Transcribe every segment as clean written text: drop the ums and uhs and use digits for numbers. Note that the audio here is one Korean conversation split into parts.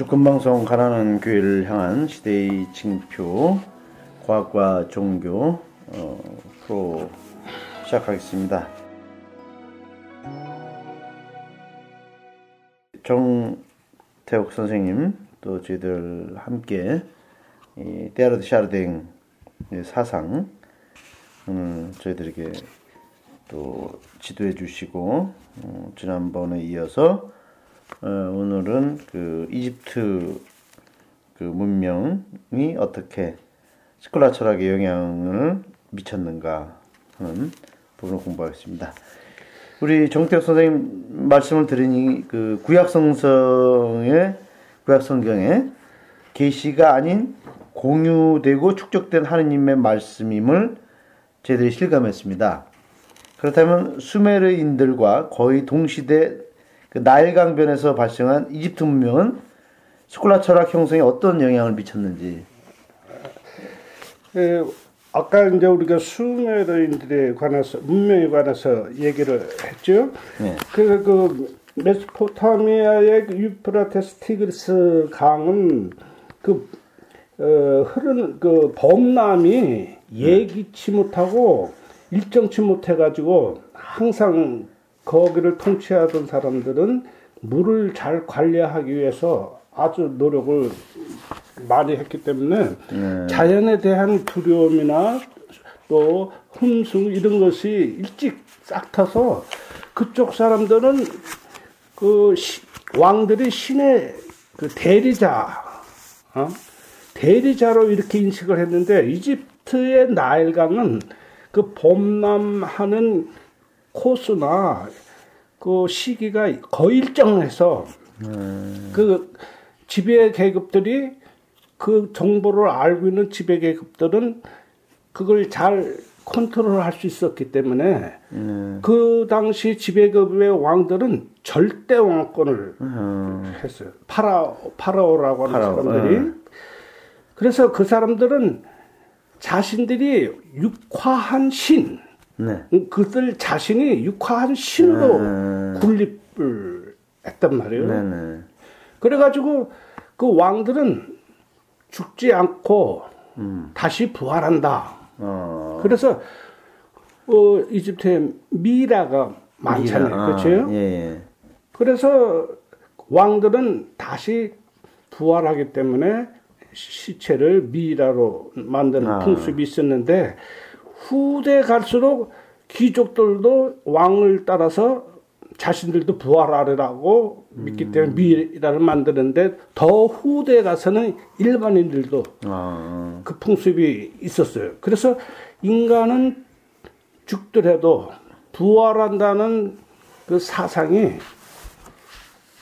주권방송 가난한 교회를 향한 시대의 징표 과학과 종교 프로 시작하겠습니다. 정태혁 선생님 또 저희들 함께 이 테일하드 샤르댕 사상 저희들에게 또 지도해 주시고 지난번에 이어서 오늘은 그 이집트 그 문명이 어떻게 스콜라 철학에 영향을 미쳤는가 하는 부분을 공부하겠습니다. 우리 정태혁 선생님 말씀을 드리니 그 구약 성경에 계시가 아닌 공유되고 축적된 하느님의 말씀임을 저희들이 실감했습니다. 그렇다면 수메르인들과 거의 동시대 그 나일강변에서 발생한 이집트 문명은 스콜라 철학 형성에 어떤 영향을 미쳤는지. 아까 이제 우리가 수메르인들에 관해서 문명에 관해서 얘기를 했죠. 네. 그래서 그 메소포타미아의 유프라테스 티그리스 강은 그 흐르는 그 범람이 예기치 못하고 일정치 못해가지고 항상 거기를 통치하던 사람들은 물을 잘 관리하기 위해서 아주 노력을 많이 했기 때문에 자연에 대한 두려움이나 또 흠숭 이런 것이 일찍 싹 타서 그쪽 사람들은 그 왕들이 신의 그 대리자로 이렇게 인식을 했는데, 이집트의 나일강은 그 범람하는 코스나 그 시기가 거의 일정해서 그 지배 계급들이 그 정보를 알고 있는 지배 계급들은 그걸 잘 컨트롤할 수 있었기 때문에 그 당시 지배 계급의 왕들은 절대 왕권을 했어요. 파라오라고 하는 사람들이. 그래서 그 사람들은 자신들이 육화한 신, 네. 그들 자신이 육화한 신으로 군립을 했단 말이에요. 네네. 그래가지고 그 왕들은 죽지 않고 다시 부활한다. 그래서 이집트에 미라가 많잖아요. 그렇죠? 예. 그래서 왕들은 다시 부활하기 때문에 시체를 미라로 만드는 풍습이 있었는데, 후대 갈수록 귀족들도 왕을 따라서 자신들도 부활하리라고 믿기 때문에 미라를 만드는데, 더 후대에 가서는 일반인들도 그 풍습이 있었어요. 그래서 인간은 죽더라도 부활한다는 그 사상이,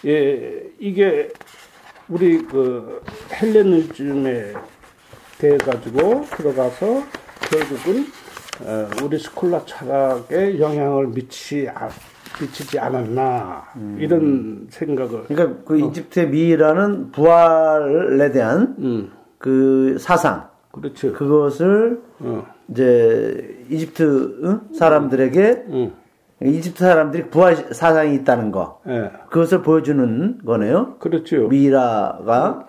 예, 이게 우리 그 헬레니즘에 대해 가지고 들어가서 결국은 우리 스콜라 철학에 영향을 미치지 않았나 이런 생각을. 그러니까 그 이집트의 미라는 부활에 대한 그 사상, 그렇죠. 그것을 이제 이집트 사람들에게 이집트 사람들이 부활 사상이 있다는 거, 예. 그것을 보여주는 거네요. 그렇죠. 미라가.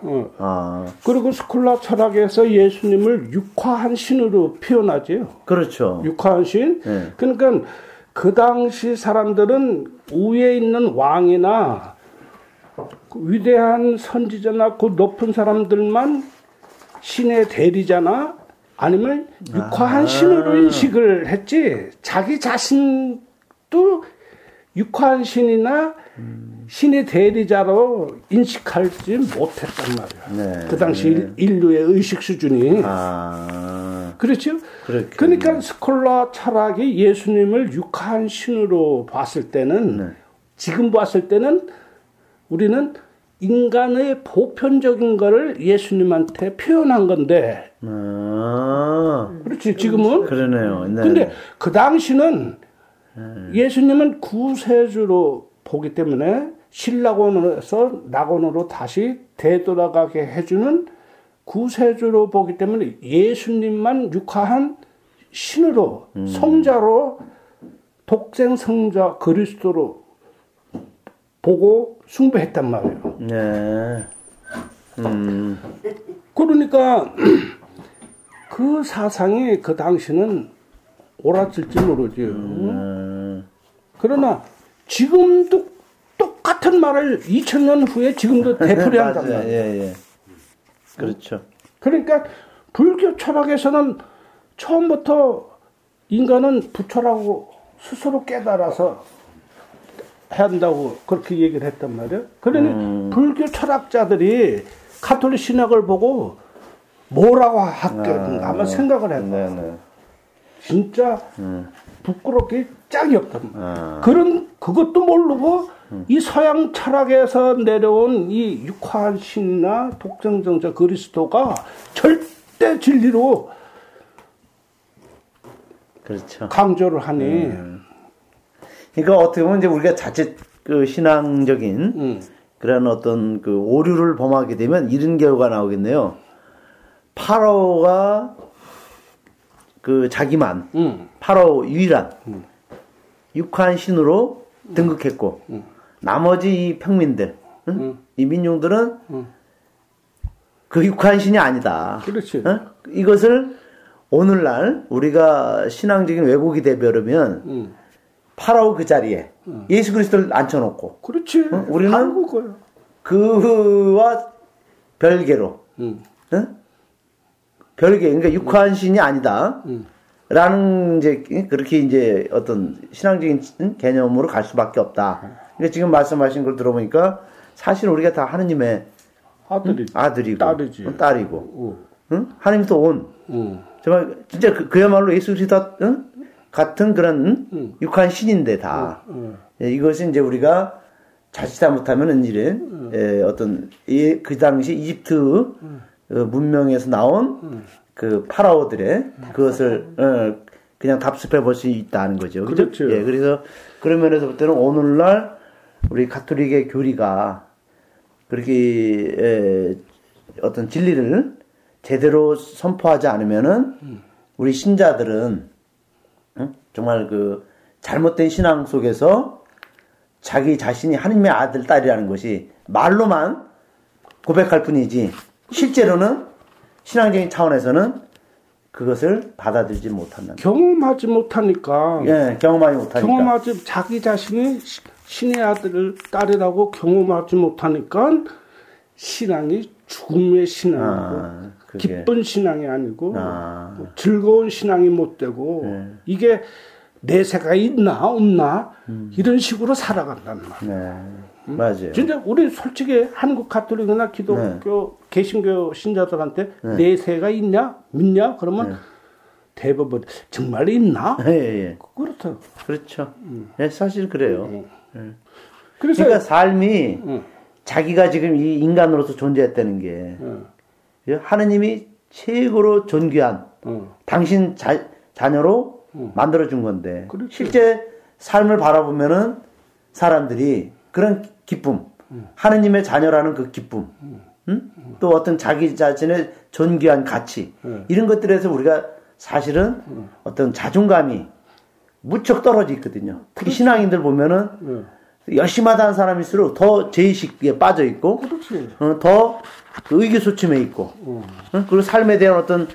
그리고 스콜라 철학에서 예수님을 육화한 신으로 표현하지요. 그렇죠. 육화한 신. 예. 그러니까 그 당시 사람들은 위에 있는 왕이나 그 위대한 선지자나 그 높은 사람들만 신의 대리자나 아니면 육화한 신으로 인식을 했지, 자기 자신 또 육화한 신이나 신의 대리자로 인식하지 못했단 말이야. 네. 그 당시 인류의 의식 수준이. 그렇죠? 그러니까 스콜라 철학이 예수님을 육화한 신으로 봤을 때는, 네. 지금 봤을 때는 우리는 인간의 보편적인 거를 예수님한테 표현한 건데. 그렇지, 지금은. 그러네요. 네. 근데 그 당시는 예수님은 구세주로 보기 때문에 신낙원에서 낙원으로 다시 되돌아가게 해주는 구세주로 보기 때문에 예수님만 육화한 신으로 성자로, 독생 성자 그리스도로 보고 숭배했단 말이에요. 네. 그러니까 그 사상이 그 당시는 옳았을지 모르지. 그러나 지금도 똑같은 말을 2000년 후에 지금도 되풀이한단 말이에요. 예, 예. 그렇죠. 그러니까 불교 철학에서는 처음부터 인간은 부처라고 스스로 깨달아서 해야 한다고 그렇게 얘기를 했단 말이에요. 그러니 불교 철학자들이 가톨릭 신학을 보고 뭐라고 할까 아마 생각을 했나. 네. 진짜 부끄럽게 짝이 없단 말이에요. 그런 그것도 모르고 이 서양 철학에서 내려온 이 육화한 신이나 독생정자 그리스도가 절대 진리로 그렇죠. 강조를 하니. 그러니까 어떻게 보면 이제 우리가 자칫 그 신앙적인 그런 어떤 그 오류를 범하게 되면 이런 결과가 나오겠네요. 파라오가 그 자기만 파라오 유일한 육화한 신으로 등극했고 나머지 이 평민들 이 민중들은 그 육화한 신이 아니다. 그렇지. 어? 이것을 오늘날 우리가 신앙적인 왜곡이 되버리면 파라오 그 자리에 예수 그리스도를 앉혀놓고 그렇지. 어? 우리는 그와 별개로 어? 별개 그러니까 육화한 신이 아니다. 라는 이제 그렇게 이제 어떤 신앙적인 개념으로 갈 수밖에 없다. 그러니까 지금 말씀하신 걸 들어보니까 사실 우리가 다 하느님의 아들이고 딸이고 하느님도 온 정말 진짜 그야말로 예수 그리스도 같은 그런 육한 신인데 다 이것이 이제 우리가 자칫 잘못하면은 이래 어떤 그 당시 이집트 문명에서 나온 그 파라오들의 그것을 그냥 답습해 볼 수 있다는 거죠. 그렇죠. 예, 그래서 그런 면에서 볼 때는 오늘날 우리 가톨릭의 교리가 그렇게 어떤 진리를 제대로 선포하지 않으면은 우리 신자들은 정말 그 잘못된 신앙 속에서 자기 자신이 하느님의 아들 딸이라는 것이 말로만 고백할 뿐이지 실제로는 신앙적인 차원에서는 그것을 받아들이지 못한다. 경험하지 못하니까. 예, 경험하지 못하니까. 경험하지 자기 자신이 신의 아들을 딸이라고 경험하지 못하니까 신앙이 죽음의 신앙이고 기쁜 신앙이 아니고 뭐 즐거운 신앙이 못 되고 이게 내세가 있나 없나 이런 식으로 살아간단 말이에요. 맞아요. 진짜 우리 솔직히 한국 가톨릭이나 기독교 개신교 신자들한테 내세가 있냐 믿냐 그러면 대부분 정말 있나? 예. 그렇다. 그렇죠. 사실 그래요. 그래서 그러니까 삶이 자기가 지금 이 인간으로서 존재했다는 게 하느님이 최고로 존귀한 당신 자녀로 만들어준 건데 그렇지. 실제 삶을 바라보면은 사람들이 그런 기쁨, 하느님의 자녀라는 그 기쁨, 또 어떤 자기 자신의 존귀한 가치 이런 것들에서 우리가 사실은 어떤 자존감이 무척 떨어져 있거든요. 특히 신앙인들 보면은 열심히 하는 사람일수록 더 죄의식에 빠져 있고, 더 의기소침해 있고, 그리고 삶에 대한 어떤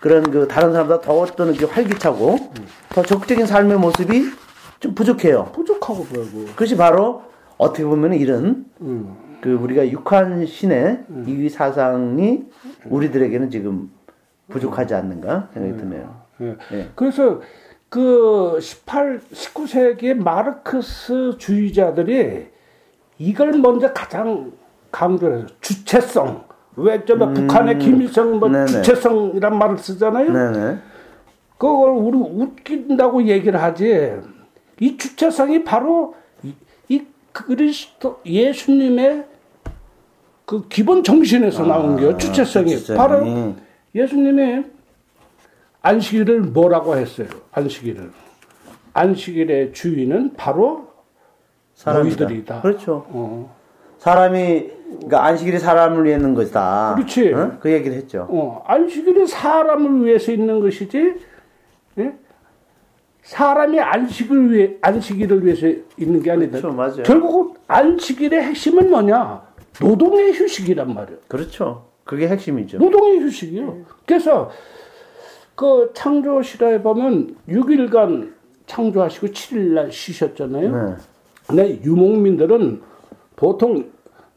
그런 그 다른 사람보다 더 어떤 그 활기차고, 더 적극적인 삶의 모습이 좀 부족해요. 부족하고 보이고. 그것이 바로 어떻게 보면 이런 그 우리가 육한 신의 이 사상이 우리들에게는 지금 부족하지 않는가 생각이 드네요. 예. 그래서 그 19세기의 마르크스 주의자들이 이걸 먼저 가장 강조해서 주체성. 왜 북한의 김일성 주체성이란 말을 쓰잖아요. 네네. 그걸 우리 웃긴다고 얘기를 하지. 이 주체성이 바로 이 그리스도 예수님의 그 기본 정신에서 나온 게 주체성이 바로 예수님의 안식일을 뭐라고 했어요? 안식일의 주인은 바로 사람이다. 너희들이다. 그렇죠. 사람이 그러니까 안식일이 사람을 위해 있는 것이다. 그렇지. 어? 그 얘기를 했죠. 안식일이 사람을 위해서 있는 것이지. 예? 사람이 안식일을 위해서 있는 게 아니다. 그렇죠, 맞아요. 결국 안식일의 핵심은 뭐냐? 노동의 휴식이란 말이에요. 그렇죠. 그게 핵심이죠. 노동의 휴식이요. 그래서 그 창조 실화에 보면 6일간 창조하시고 7일날 쉬셨잖아요. 네. 근데 유목민들은 보통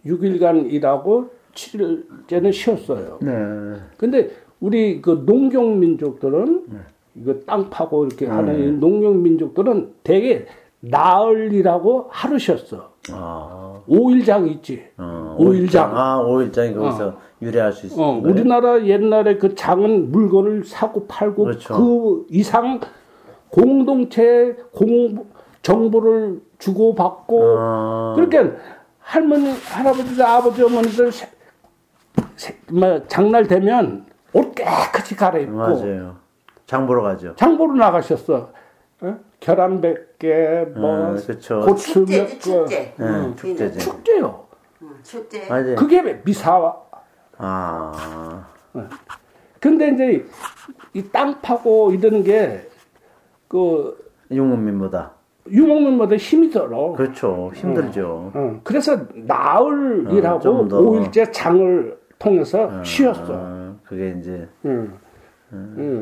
6일간 일하고 7일째는 쉬었어요. 네. 근데 우리 그 농경민족들은 네. 이거 땅 파고 이렇게 하는 농경민족들은 되게 나흘이라고 하루 쉬었어. 아. 5일장 있지. 5일장. 아, 5일장이 거기서 유래할 수 있어요. 우리나라 옛날에 그 장은 물건을 사고 팔고 그렇죠. 그 이상 공동체 정보를 주고받고 그러니까 할머니, 할아버지들, 아버지, 어머니들 장날 되면 옷 깨끗이 갈아입고 맞아요. 장 보러 가죠. 장 보러 나가셨어. 어? 계란 100개, 뭐 고추 몇 개. 축제. 축제죠. 축제요. 축제. 맞아요. 그게 미사와. 아. 근데 이제 이 땅 파고 이런 게 그 유목민보다. 유목민보다 힘이 들어. 그렇죠. 힘들죠. 그래서 나흘 일하고 5일째 장을 통해서 쉬었어. 그게 이제.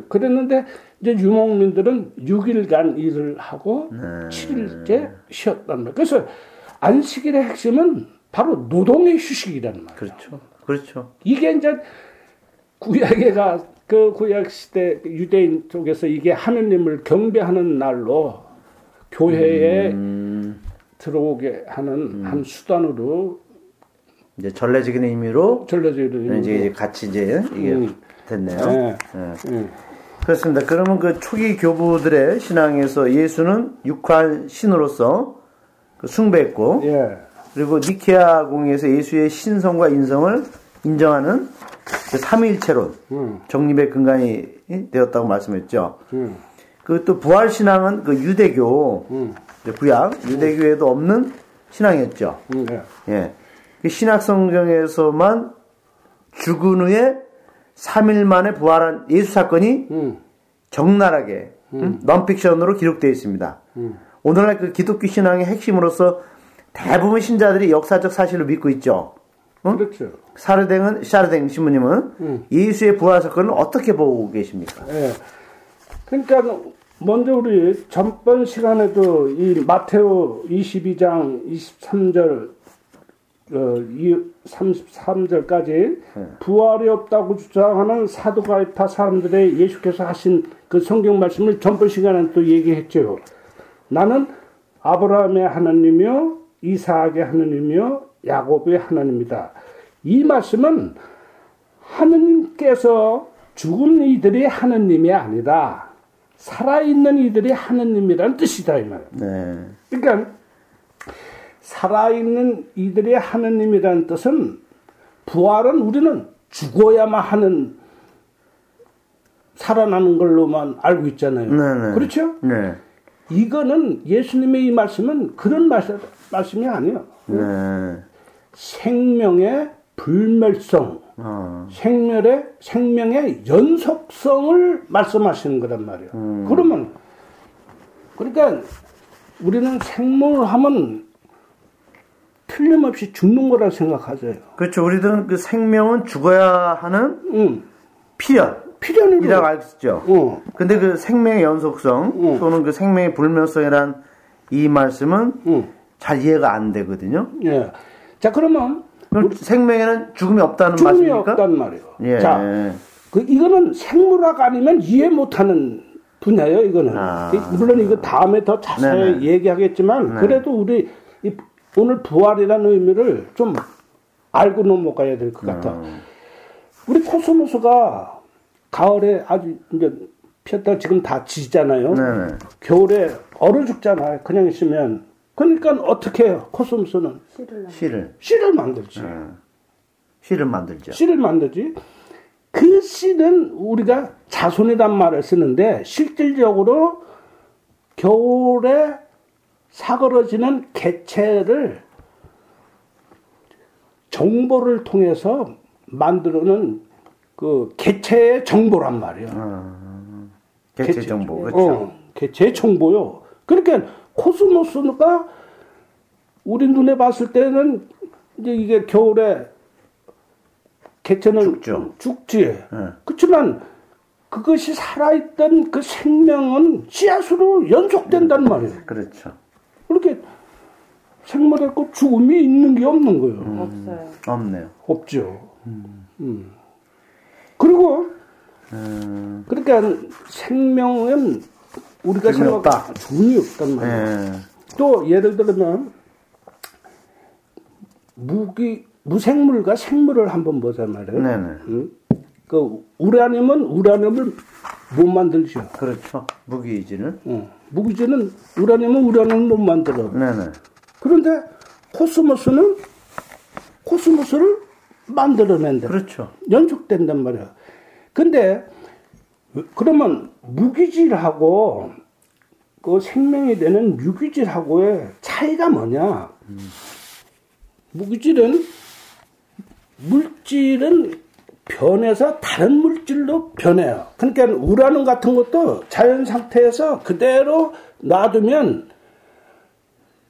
그랬는데 이제 유목민들은 6일간 일을 하고 7일째 쉬었단 말이에요. 그래서 안식일의 핵심은 바로 노동의 휴식이란 말이에요. 그렇죠. 그렇죠. 이게 이제 구약 시대 유대인 쪽에서 이게 하느님을 경배하는 날로 교회에 들어오게 하는 한 수단으로 이제 전례적인 의미로 이제 같이 이제 이게 됐네요. 네. 네. 그렇습니다. 그러면 그 초기 교부들의 신앙에서 예수는 육한 신으로서 숭배했고, 예. 그리고 니케아 공의에서 예수의 신성과 인성을 인정하는 그 삼위일체론 정립의 근간이 되었다고 말씀했죠. 그 또 부활 신앙은 그 유대교, 구약 유대교에도 없는 신앙이었죠. 예. 그 신약 성경에서만 죽은 후에 3일 만에 부활한 예수 사건이 적나라하게 논픽션으로 기록되어 있습니다. 오늘날 그 기독교 신앙의 핵심으로서 대부분 신자들이 역사적 사실을 믿고 있죠. 응? 그렇죠. 샤르댕 신부님은 예수의 부활 사건을 어떻게 보고 계십니까? 예. 그러니까 먼저 우리 전번 시간에도 이 마테오 22장 23절 33절까지 부활이 없다고 주장하는 사두가이파 사람들의 예수께서 하신 그 성경 말씀을 전번 시간에 또 얘기했죠. 나는 아브라함의 하나님이요 이삭의 하나님이요 야곱의 하나님이다. 이 말씀은 하느님께서 죽은 이들이 하느님이 아니다. 살아있는 이들이 하느님이라는 뜻이다 이 말이에요. 네. 그러니까 살아있는 이들의 하느님이라는 뜻은 부활은 우리는 죽어야만 하는 살아나는 걸로만 알고 있잖아요. 네네. 그렇죠? 네. 이거는 예수님의 이 말씀은 그런 말씀이 아니에요. 네. 생명의 불멸성, 생명의 연속성을 말씀하시는 거란 말이에요. 그러면 그러니까 우리는 생물하면 틀림없이 죽는 거라 생각하세요. 그렇죠. 우리들은 그 생명은 죽어야 하는 필연이라고 알겠죠. 근데 그 생명의 연속성 또는 그 생명의 불멸성이란 이 말씀은 잘 이해가 안 되거든요. 예. 자, 그러면 생명에는 죽음이 없다는 말씀입니까? 죽음이 없단 말이에요. 예. 자, 이거는 생물학 아니면 이해 못하는 분야예요. 이거는 물론 이거 다음에 더 자세히 네네. 얘기하겠지만 그래도 우리 오늘 부활이라는 의미를 좀 알고 넘어가야 될 것 같아. 우리 코스모스가 가을에 아주 이제 피었다 지금 다 지잖아요. 네네. 겨울에 얼어 죽잖아요. 그냥 있으면. 그러니까 어떻게 해요? 코스모스는 씨를 만들지. 씨를 만들죠. 씨를 만들지. 그 씨는 우리가 자손이란 말을 쓰는데 실질적으로 겨울에 사그러지는 개체를 정보를 통해서 만드는 그 개체의 정보란 말이에요. 개체 정보, 그렇죠. 개체 정보요. 그러니까 코스모스가 우리 눈에 봤을 때는 이제 이게 겨울에 개천을 죽지. 네. 그렇지만 그것이 살아있던 그 생명은 씨앗으로 연속된단 말이에요. 그렇죠. 그렇게 생물의 그 죽음이 있는 게 없는 거예요. 없어요. 없네요. 없죠. 그리고 그러니까 생명은 우리가 생각하는 죽음이 없단 말이에요. 네. 또 예를 들면 무생물과 생물을 한번 보자 말이에요. 네네. 응? 그 우라늄을 못 만들죠. 그렇죠. 무기지는. 응. 무기지는 우라늄을 못 만들어. 네네. 그런데 코스모스는 코스모스를 만들어낸다. 그렇죠. 연속된단 말이에요. 근데 그러면 무기질하고 그 생명이 되는 유기질하고의 차이가 뭐냐? 물질은 변해서 다른 물질로 변해요. 그러니까 우라늄 같은 것도 자연 상태에서 그대로 놔두면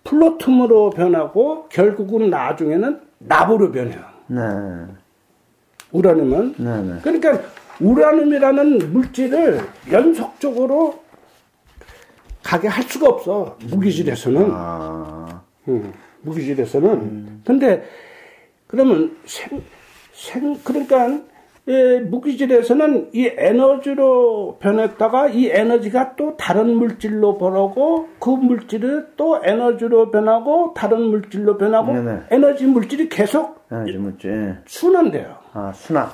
플루토늄으로 변하고 결국은 나중에는 나보로 변해요. 네. 우라늄은. 네. 그러니까 우라늄이라는 물질을 연속적으로 가게 할 수가 없어. 무기질에서는. 아. 무기질에서는. 근데 그러면 그러니까 무기질에서는 이 에너지로 변했다가 이 에너지가 또 다른 물질로 변하고 그 물질이 또 에너지로 변하고 다른 물질로 변하고 네네. 에너지 물질이 계속 순환돼요. 아, 순환.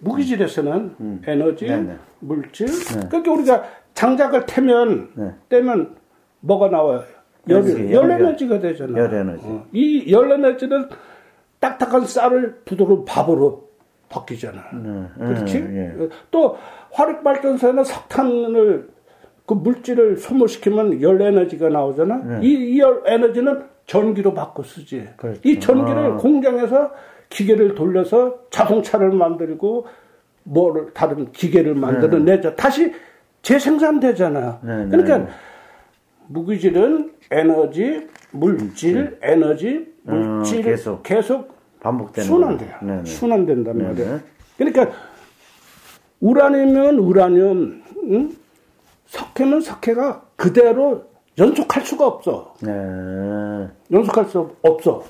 무기질에서는 에너지, 네네. 물질. 네. 그러니까 우리가 장작을 떼면 뭐가 나와요? 열 에너지가 되잖아요. 열 에너지. 이 열 에너지는 딱딱한 쌀을 부드러운 밥으로 바뀌잖아. 그렇지? 또 화력발전소에는 석탄을 그 물질을 소모시키면 열 에너지가 나오잖아. 이 열 에너지는 전기로 바꿔 쓰지. 그렇죠. 이 전기를 공장에서 기계를 돌려서 자동차를 만들고 다른 기계를 만들어내죠. 다시 재생산되잖아. 그러니까 무기질은 에너지, 물질, 에너지, 물질 계속 반복되는 순환돼요. 순환된단 말이에요. 그러니까 우라늄은 우라늄, 석회는 석회가 그대로 연속할 수가 없어. 연속할 수 없어.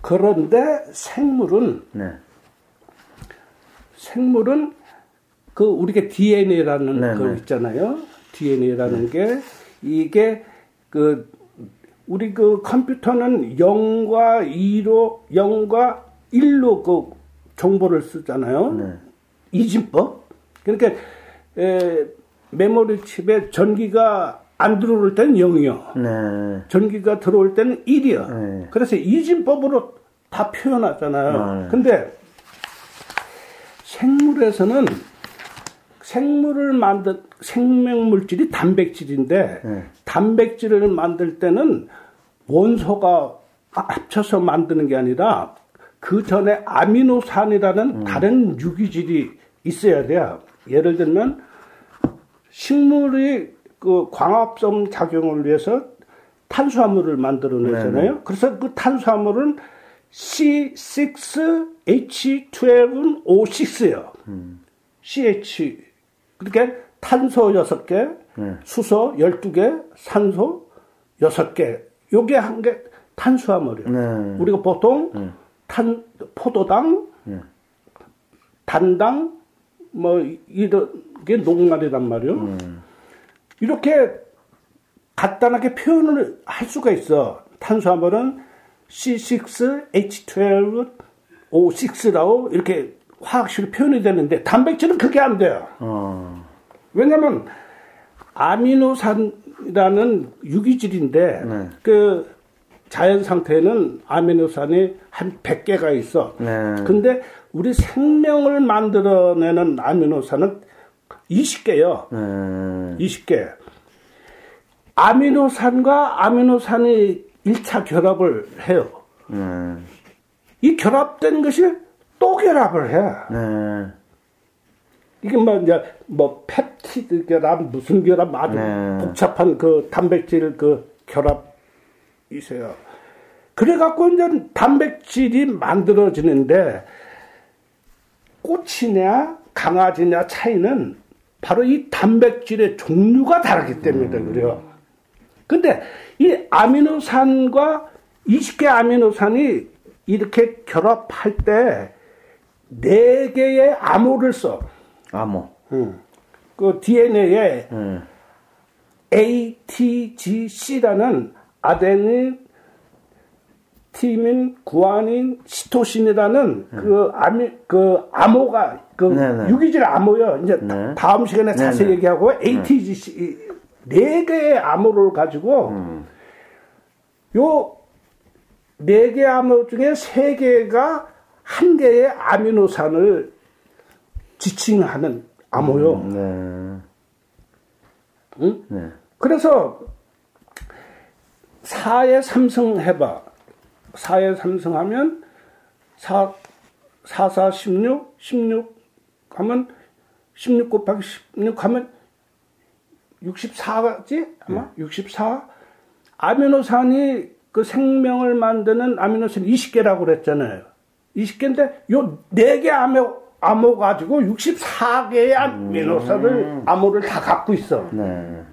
그런데 생물은 그 우리가 DNA라는 거 있잖아요. DNA라는 게 이게 우리 컴퓨터는 0과 1로 그 정보를 쓰잖아요. 이진법. 그러니까 메모리 칩에 전기가 안 들어올 때는 0이요. 네. 전기가 들어올 때는 1이요. 네. 그래서 이진법으로 다 표현하잖아요. 근데 생물에서는 생명물질이 단백질인데 단백질을 만들 때는 원소가 합쳐서 만드는 게 아니라 그 전에 아미노산이라는 다른 유기질이 있어야 돼요. 예를 들면 식물이 그 광합성 작용을 위해서 탄수화물을 만들어내잖아요. 네네. 그래서 그 탄수화물은 C6H12O6예요. CH 그러니까 탄소 6개, 수소 12개, 산소 6개. 요게 한 개 탄수화물이에요. 네. 우리가 보통 포도당, 단당, 이런 게 녹말이란 말이에요. 이렇게 간단하게 표현을 할 수가 있어. 탄수화물은 C6H12O6라고 이렇게 화학식으로 표현이 되는데 단백질은 그게 안 돼요. 왜냐면 아미노산이라는 유기질인데 그 자연 상태에는 아미노산이 한 100개가 있어. 근데 우리 생명을 만들어내는 아미노산은 20개요. 20개. 아미노산과 아미노산이 1차 결합을 해요. 이 결합된 것이 또 결합을 해. 이게 펩티드 결합, 무슨 결합, 아주 복잡한 그 단백질 그 결합이세요. 그래갖고 이제 단백질이 만들어지는데 꽃이냐 강아지냐 차이는 바로 이 단백질의 종류가 다르기 때문이다 그래요. 근데 이 아미노산과 20개 아미노산이 이렇게 결합할 때 4개의 암호를 써. 암호. 그 DNA에 ATGC라는 아데닌, 티민, 구아닌, 시토신이라는 그 암호가 그 네네. 유기질 암호요. 이제 네. 다음 시간에 자세히 네네. 얘기하고 ATGC 4개의 암호를 가지고 요 4개 암호 중에 3개가 한 개의 아미노산을 지칭하는 암호요. 네. 응? 네. 그래서 4에 3승 해봐. 4에 3승 하면 4, 16, 16 하면 16 곱하기 16 하면 64지? 아마? 64. 아미노산이 그 생명을 만드는 아미노산 20개라고 그랬잖아요. 20개인데 요 4개 암호 가지고 64개의 아미노산을 암호를 다 갖고 있어. 네.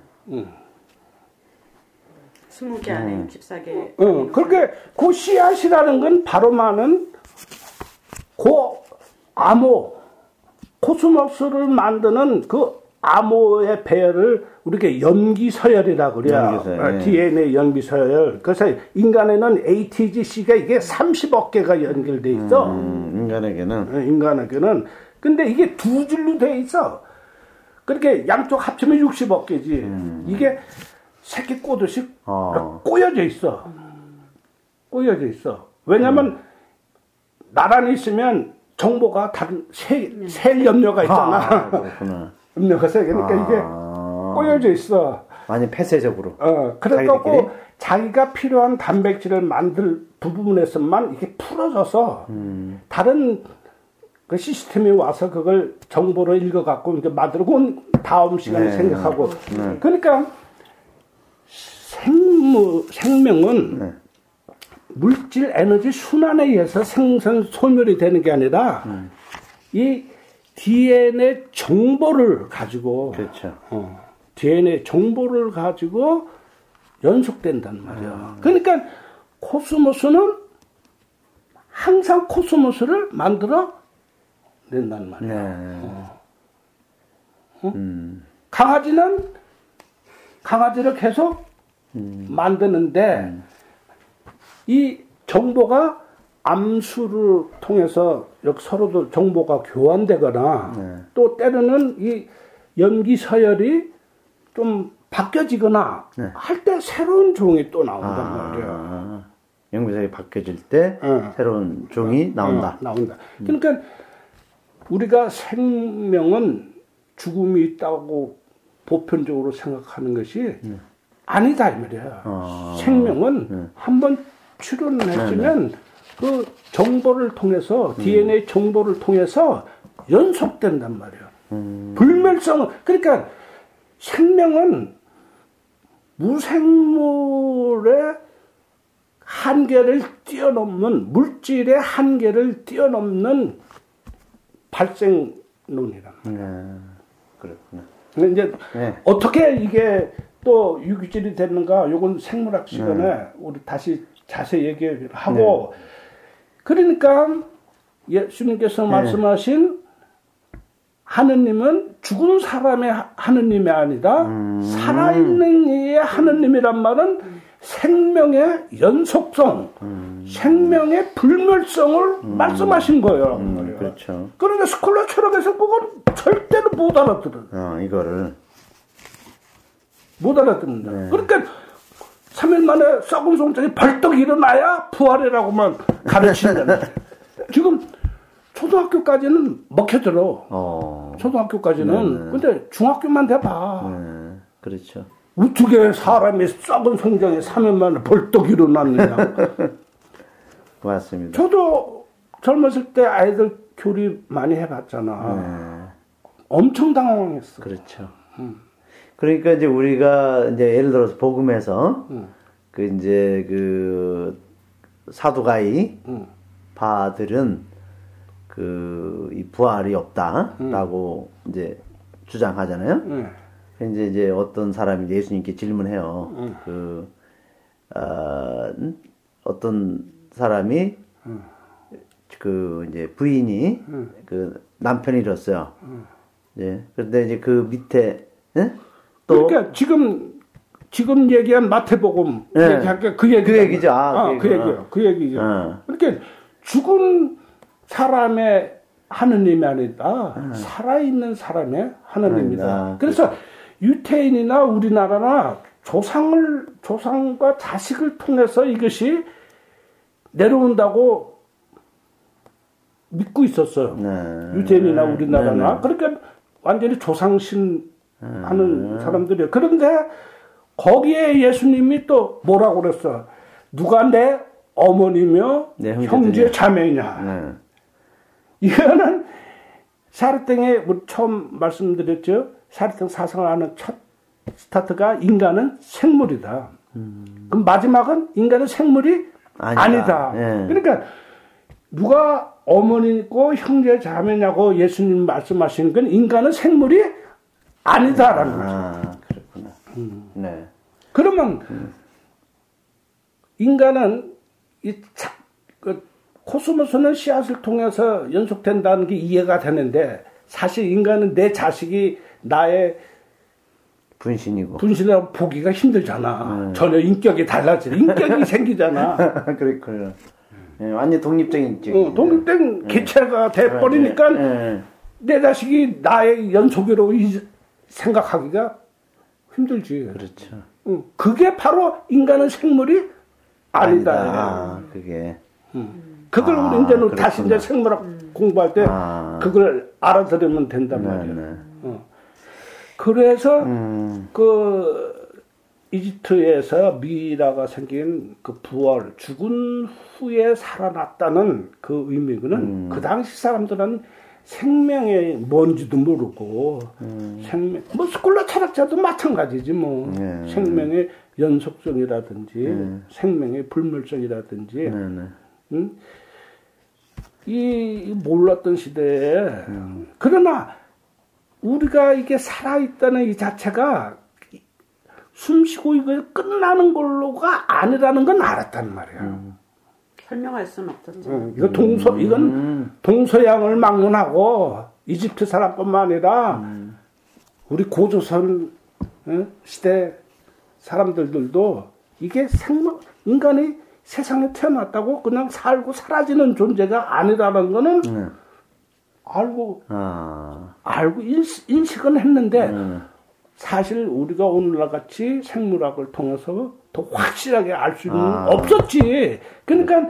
20개 안에 64개. 그렇게 그 씨앗이라는 건 바로만은 그 암호 코스모스를 만드는 그 암호의 배열을 우리가 염기서열이라고 그래요. 네. DNA 염기서열. 그래서 인간에는 ATGC가 이게 30억 개가 연결돼 있어. 인간에게는? 인간에게는. 근데 이게 두 줄로 돼 있어. 그렇게 양쪽 합치면 60억 개지. 이게 새끼 꼬듯이 꼬여져 있어. 꼬여져 있어. 왜냐면 나란히 있으면 정보가 다른 셀 염려가 있잖아. 그렇구나. 염려가 세. 그러니까 이게 꼬여져 있어. 아니 폐쇄적으로. 그래갖고 자기가 필요한 단백질을 만들 부분에서만 이게 풀어져서 다른 그 시스템이 와서 그걸 정보로 읽어갖고 이제 만들고 다음 시간에 네. 생각하고. 네. 그러니까 생명은 네. 물질 에너지 순환에 의해서 생성 소멸이 되는 게 아니라 이 DNA 정보를 가지고 그렇죠. DNA 정보를 가지고 연속된단 말이야. 그러니까 코스모스는 항상 코스모스를 만들어 낸단 말이야. 네. 강아지는 강아지를 계속 만드는데 이 정보가 암수를 통해서 서로도 정보가 교환되거나 네. 또 때로는 이 염기서열이 좀 바뀌어지거나 네. 할 때 새로운 종이 또 나온단 말이야. 염기서열이 바뀌어질 때 새로운 종이 나온다. 나온다. 그러니까 우리가 생명은 죽음이 있다고 보편적으로 생각하는 것이 아니다 이 말이야. 생명은 한번 출현을 했으면 그 정보를 통해서 DNA 정보를 통해서 연속된단 말이야. 불멸성은 그러니까 생명은 무생물의 한계를 뛰어넘는 물질의 한계를 뛰어넘는 발생론이란 말이야. 그렇구나. 근데 이제 어떻게 이게 또 유기질이 되는가? 요건 생물학 시간에 우리 다시 자세히 얘기를 하고. 그러니까 예수님께서 말씀하신 하느님은 죽은 사람의 하느님이 아니다. 살아있는 이의 하느님이란 말은 생명의 연속성, 생명의 불멸성을 말씀하신 거예요. 그렇죠. 그런데 스콜라 철학에서 그건 절대로 못 알아들어요. 이거를. 못 알아듣는다. 그러니까 3일 만에 썩은 송장이 벌떡 일어나야 부활이라고만 가르치는데 지금 초등학교까지는 먹혀들어. 초등학교까지는. 근데 중학교만 돼봐. 그렇죠. 어떻게 사람이 썩은 송장이 3일 만에 벌떡 일어났느냐고. 맞습니다. 저도 젊었을 때 아이들 교리 많이 해봤잖아. 엄청 당황했어. 그렇죠. 그러니까 이제 우리가 이제 예를 들어서 복음에서 그 이제 그 사두가이 파들은 그 이 부활이 없다라고 이제 주장하잖아요. 근데 이제 어떤 사람이 예수님께 질문해요. 그 어떤 사람이 그 이제 부인이 그 남편이 잃었어요. 예. 그런데 이제 그 밑에 예? 또 그러니까 지금 얘기한 마태복음 예. 얘기하니까 그 얘기죠. 그 얘기요. 그 얘기죠. 그러니까 죽은 사람의 하느님이 아니다. 살아있는 사람의 하느님이다. 그래서 유태인이나 우리나라나 조상과 자식을 통해서 이것이 내려온다고 믿고 있었어요. 네. 유태인이나 우리나라나. 네. 그러니까 완전히 조상신 하는 사람들이에요. 그런데 거기에 예수님이 또 뭐라고 그랬어? 누가 내 어머니며 네, 형제 자매이냐. 네. 이거는 사르탱에 처음 말씀드렸죠. 사르탱 사상을 하는 첫 스타트가 인간은 생물이다. 그럼 마지막은 인간은 생물이 아니다. 예. 그러니까 누가 어머니고 형제 자매냐고 예수님 말씀하시는 건 인간은 생물이 아니다라는 거죠. 그렇구나. 네. 그러면 인간은 코스모스는 씨앗을 통해서 연속된다는 게 이해가 되는데 사실 인간은 내 자식이 나의 분신이라고 보기가 힘들잖아. 전혀 인격이 달라져. 인격이 생기잖아. 그렇군요. 예, 완전 독립적인 인격. 독립된 개체가 돼버리니까 내 자식이 나의 연속이라고 생각하기가 힘들지. 그렇죠. 그게 바로 인간은 생물이 아니다. 그게. 그걸 우리 이제는 다시 이제 생물학 공부할 때 그걸 알아들으면 된단 말이에요. 네. 그래서 그 이집트에서 미라가 생긴 그 부활, 죽은 후에 살아났다는 그 의미는 그 당시 사람들은 생명이 뭔지도 모르고 생명 뭐 스콜라 철학자도 마찬가지지 뭐 생명의 연속성이라든지 생명의 불멸성이라든지 이 몰랐던 시대에 그러나 우리가 이게 살아있다는 이 자체가 숨쉬고 이거 끝나는 걸로가 아니라는 건 알았단 말이야. 설명할 수는 없었죠. 이건 동서양을 막론하고 이집트 사람뿐만 아니라 우리 고조선 시대 사람들도 이게 인간이 세상에 태어났다고 그냥 살고 사라지는 존재가 아니라는 거는 알고 인식은 했는데 사실 우리가 오늘날 같이 생물학을 통해서 더 확실하게 알 수 있는 건 없었지. 그러니까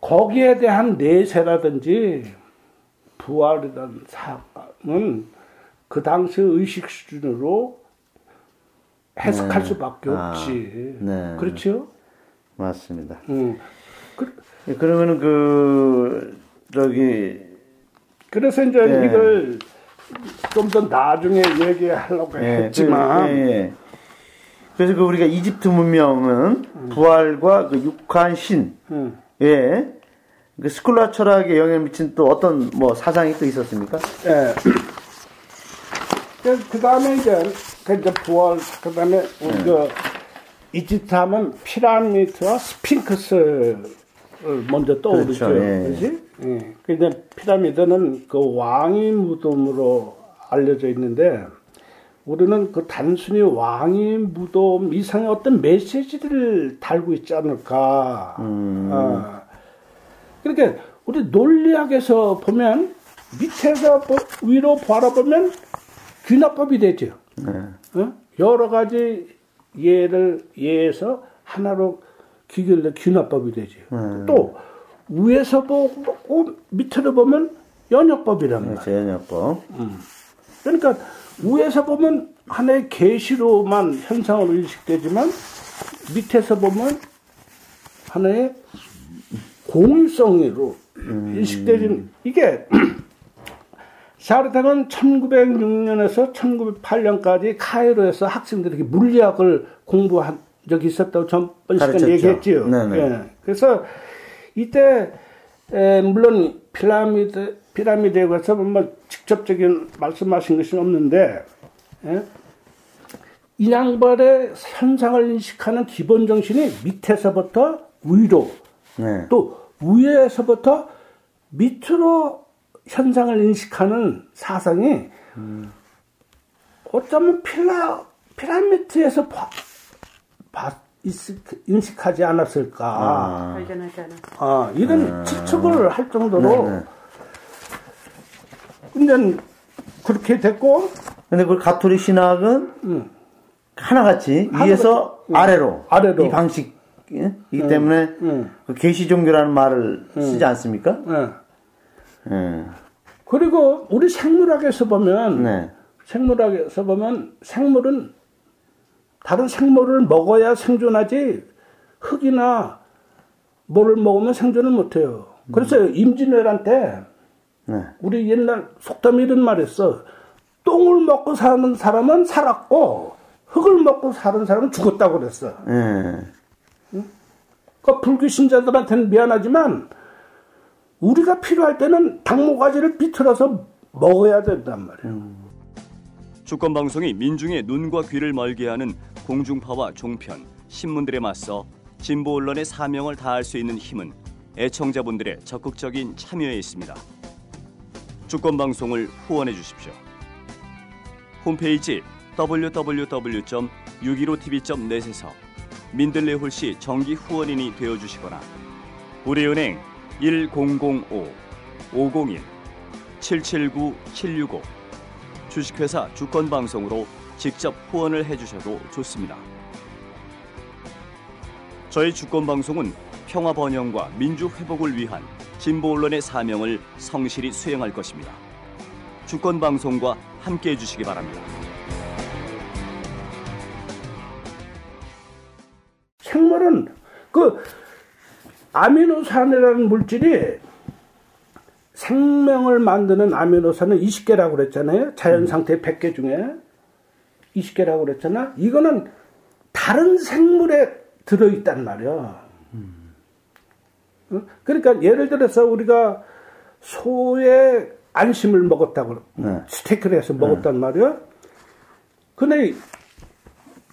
거기에 대한 내세라든지 부활이라는 사항은 그 당시 의식 수준으로 해석할 수밖에 없지. 그렇죠? 맞습니다. 그러면은 그래서 이제 이걸 좀 더 나중에 얘기하려고 했지만 그래서 그 우리가 이집트 문명은 부활과 그 육한신 그 스콜라 철학에 영향을 미친 또 어떤 뭐 사상이 또 있었습니까? 그 다음에 이제 부활 그 다음에 이집트 하면 피라미드와 스핑크스 먼저 떠오르죠. 그렇죠, 그렇지? 근데 피라미드는 그 왕의 무덤으로 알려져 있는데 우리는 그 단순히 왕의 무덤 이상의 어떤 메시지를 달고 있지 않을까. 그러니까 우리 논리학에서 보면 밑에서 위로 바라보면 귀납법이 되죠. 여러 가지 예에서 하나로 귀결된 귀납법이 되지. 또 위에서 보고 밑으로 보면 연역법이란 말이야. 연역법. 그러니까 위에서 보면 하나의 계시로만 현상으로 인식되지만 밑에서 보면 하나의 공유성으로 인식되지는 이게 샤르탱은 1906년에서 1908년까지 카이로에서 학생들에게 물리학을 공부한 적이 있었다고 전번 시간에 얘기했지요. 그래서 이때 물론 피라미드에 가서 뭐 직접적인 말씀하신 것은 없는데 인양발의 현상을 인식하는 기본 정신이 밑에서부터 위로, 네. 또 위에서부터 밑으로 현상을 인식하는 사상이 어쩌면 피라미드에서 인식하지 않았을까. 발견하지 않았을까. 이런 추측을 할 정도로. 네네. 근데 그렇게 됐고. 근데 그 가톨릭 신학은 하나같이 위에서 아래로 이 방식이기 때문에 그 계시 종교라는 말을 쓰지 않습니까? 그리고 우리 생물학에서 보면 생물은 다른 생물을 먹어야 생존하지 흙이나 뭐를 먹으면 생존을 못해요. 그래서 임진왜란 때 우리 옛날 속담이 이런 말했어. 똥을 먹고 사는 사람은 살았고 흙을 먹고 사는 사람은 죽었다고 그랬어. 그러니까 불교신자들한테는 미안하지만 우리가 필요할 때는 당모가지를 비틀어서 먹어야 된단 말이에요. 주권방송이 민중의 눈과 귀를 멀게 하는 공중파와 종편, 신문들에 맞서 진보 언론의 사명을 다할 수 있는 힘은 애청자분들의 적극적인 참여에 있습니다. 주권방송을 후원해 주십시오. 홈페이지 www.615tv.net에서 민들레 홀씨 정기 후원인이 되어주시거나 우리은행 1005-501-779-765 주식회사 주권방송으로 직접 후원을 해주셔도 좋습니다. 저희 주권방송은 평화 번영과 민주 회복을 위한 진보 언론의 사명을 성실히 수행할 것입니다. 주권방송과 함께해 주시기 바랍니다. 생물은 그 아미노산이라는 물질이 생명을 만드는 아미노산은 20개라고 그랬잖아요. 자연상태 100개 중에 20개라고 그랬잖아. 이거는 다른 생물에 들어있단 말이야. 그러니까 예를 들어서 우리가 소의 안심을 먹었다고 스테이크를 해서 먹었단 말이야. 근데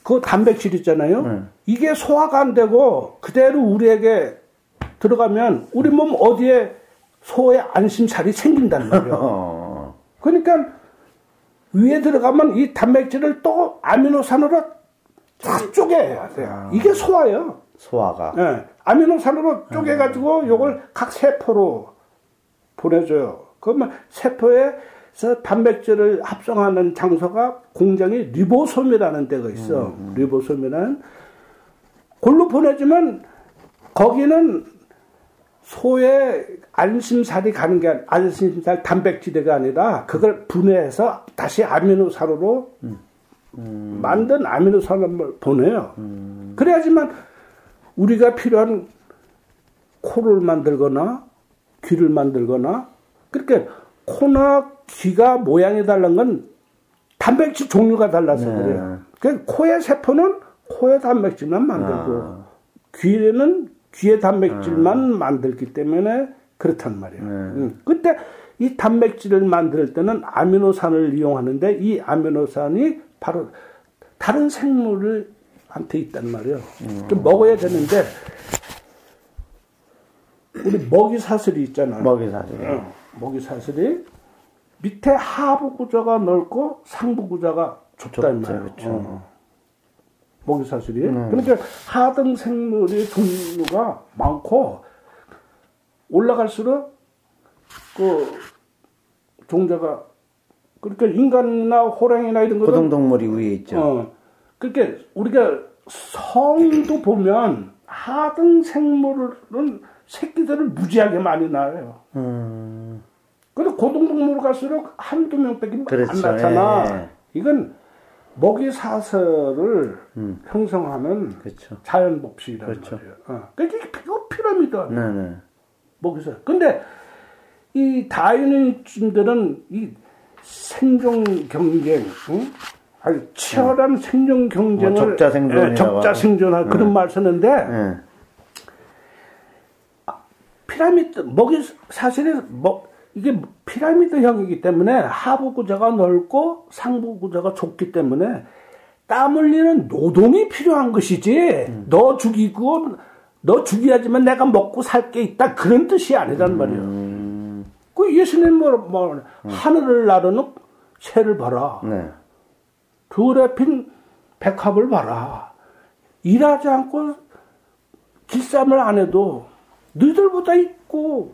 그 단백질 있잖아요. 이게 소화가 안 되고 그대로 우리에게 들어가면 우리 몸 어디에 소의 안심살이 생긴단 말이야. 그러니까 위에 들어가면 이 단백질을 또 아미노산으로 다 쪼개야 돼요. 이게 소화예요. 소화가. 네. 아미노산으로 쪼개가지고 요걸 각 세포로 보내줘요. 그러면 세포에서 단백질을 합성하는 장소가 공장이 리보솜이라는 데가 있어. 리보솜이라는. 골로 보내주면 거기는 소의 안심살이 가는 게 안심살 단백질이가 아니라 그걸 분해해서 다시 아미노산으로 만든 아미노산을 보내요. 그래야지만 우리가 필요한 코를 만들거나 귀를 만들거나 그렇게 코나 귀가 모양이 다른 건 단백질 종류가 달라서 그래요. 그러니까 코의 세포는 코의 단백질만 만들고 귀에는 귀의 단백질만 만들기 때문에 그렇단 말이에요. 그때 이 단백질을 만들 때는 아미노산을 이용하는데 이 아미노산이 바로 다른 생물한테 있단 말이에요. 좀 먹어야 되는데 우리 먹이사슬이 있잖아요. 먹이사슬이 밑에 하부구조가 넓고 상부구조가 좁단 말이에요. 먹이사슬이. 그러니까 하등 생물의 종류가 많고 올라갈수록 그 종자가 그러니까 인간이나 호랑이나 이런 것들 고등동물이 위에 있죠. 그러니까 우리가 성도 보면 하등 생물은 새끼들을 무지하게 많이 낳아요. 그런데 고등동물 갈수록 한두 명밖에 안 낳잖아. 이건 먹이사슬을 형성하는 그렇죠. 자연 법칙이라는 그렇죠. 말이에요. 그러니까 이거 피라미드야. 네네. 먹이사슬. 근데 이 다윈인들은 이 생존 경쟁, 아주 치열한 생존 경쟁을 적자 생존하고 그런 말 쓰는데 피라미드, 목이 사실은 목, 이게 피라미드형이기 때문에 하부 구조가 넓고 상부 구조가 좁기 때문에 땀 흘리는 노동이 필요한 것이지 너 죽이고 너 죽여야지만 내가 먹고 살 게 있다 그런 뜻이 아니란 말이에요. 그 예수님 뭐 하늘을 나르는 새를 봐라. 네. 둘에 핀 백합을 봐라. 일하지 않고 길쌈을 안 해도 너희들보다 있고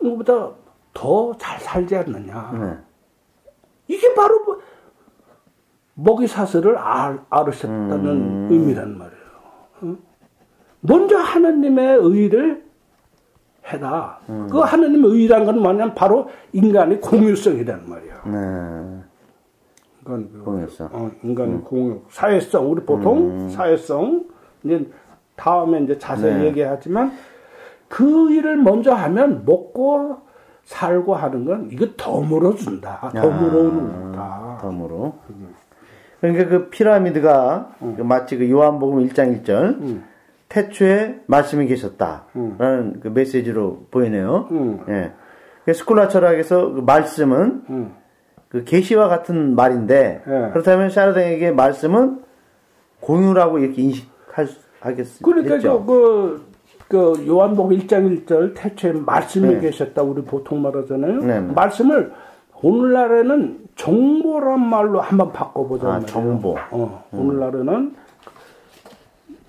너보다 더 잘 살지 않느냐. 이게 바로 뭐 먹이 사슬을 아르셨다는 의미란 말이에요. 응? 먼저 하나님의 의의를 해라. 그 하나님의 의의란 건 뭐냐면 바로 인간의 공유성이란 말이야. 네. 인간 공유성. 인간 공유. 사회성. 우리 보통 사회성. 이제 다음에 이제 자세히 얘기하지만 그 일을 먼저 하면 먹고 살고 하는 건 이거 덤으로준다. 덤으로운다. 덤으로. 그러니까 그 피라미드가 마치 그 요한복음 1장 1절 태초에 말씀이 계셨다라는 그 메시지로 보이네요. 예. 스콜라 철학에서 그 말씀은 그 계시와 같은 말인데 그렇다면 샤르댕에게 말씀은 공유라고 이렇게 인식하겠습니다. 그러니까 그 요한복음 1장 1절 태초에 말씀이 계셨다 우리 보통 말하잖아요. 말씀을 오늘날에는 정보란 말로 한번 바꿔보자. 아, 정보. 오늘날에는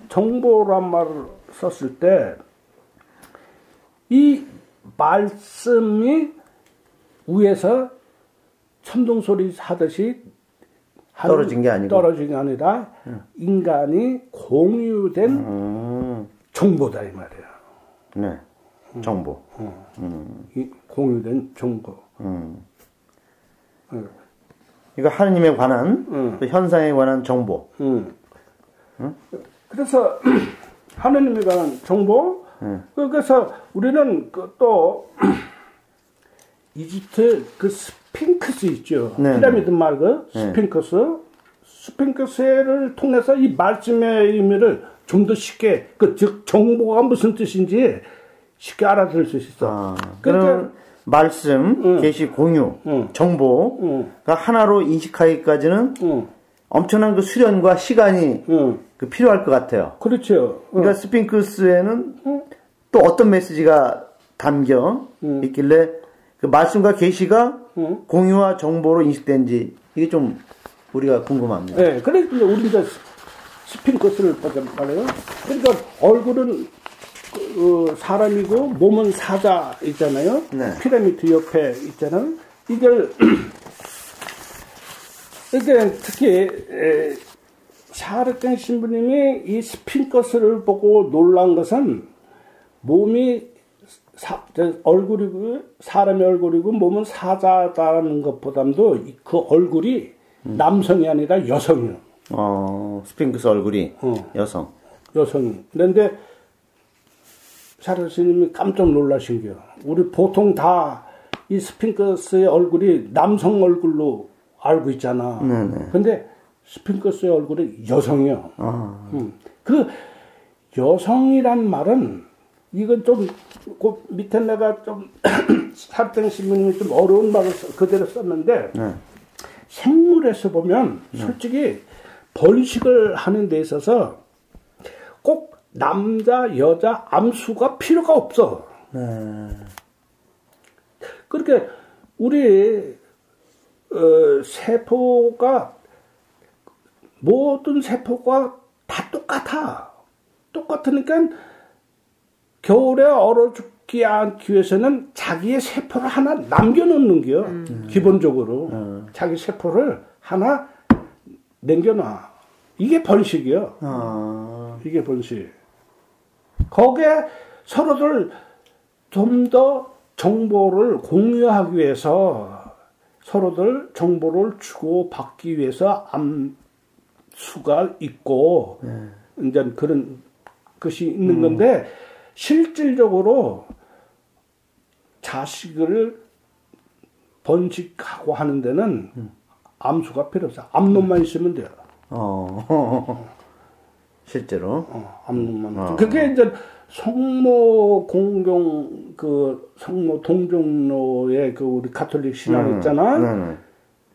정보란 말을 썼을 때 이 말씀이 위에서 천둥소리 하듯이 떨어진 게 아니고 떨어진 게 아니라 인간이 공유된 정보다 이 말이야. 네, 정보. 이 공유된 정보. 이거 하느님에 관한 현상에 관한 정보. 그래서 하느님에 관한 정보. 그래서 우리는 또 이집트 그 스핑크스 있죠. 피라미드 말고 스핑크스. 스핑크스를 통해서 이 말씀의 의미를 좀 더 쉽게 그 즉 정보가 무슨 뜻인지 쉽게 알아들을 수 있어. 아, 그러니까 말씀, 계시, 공유, 정보가 하나로 인식하기까지는 엄청난 그 수련과 시간이 그 필요할 것 같아요. 그렇죠. 그러니까 스핑크스에는 또 어떤 메시지가 담겨 있길래 그 말씀과 계시가 공유와 정보로 인식된지 이게 좀 우리가 궁금합니다. 네, 그래서 우리가 스핑크스를 말해요. 그러니까 얼굴은 사람이고 몸은 사자 있잖아요. 피라미드 옆에 있잖아요. 이걸 이게 특히 샤르댕 신부님이 이 스핑크스를 보고 놀란 것은 몸이 얼굴이고 사람의 얼굴이고 몸은 사자다라는 것보다도 그 얼굴이 남성이 아니라 여성이요. 스핑크스 얼굴이 여성. 여성. 그런데 샤르댕 스님이 깜짝 놀라신 게요. 우리 보통 다 이 스핑크스의 얼굴이 남성 얼굴로 알고 있잖아. 그런데 스핑크스의 얼굴은 여성이요. 그 여성이란 말은 이건 좀 그 밑에 내가 좀 샤르댕 스님이 좀 어려운 말을 그대로 썼는데 생물에서 보면 솔직히 번식을 하는 데 있어서 꼭 남자, 여자, 암수가 필요가 없어. 그렇게 우리 세포가 모든 세포가 다 똑같아. 똑같으니까 겨울에 얼어 죽기 않기 위해서는 자기의 세포를 하나 남겨놓는 게요. 기본적으로 자기 세포를 하나 남겨놔. 이게 번식이요. 이게 번식. 거기에 서로들 좀 더 정보를 공유하기 위해서 서로들 정보를 주고 받기 위해서 암수가 있고 이제 그런 것이 있는 건데 실질적으로 자식을 번식하고 하는 데는 암수가 필요 없어. 암놈만 있으면 돼요. 실제로 암놈만. 그게 이제 성모 공경 그 성모 동정로의 그 우리 가톨릭 신앙 있잖아.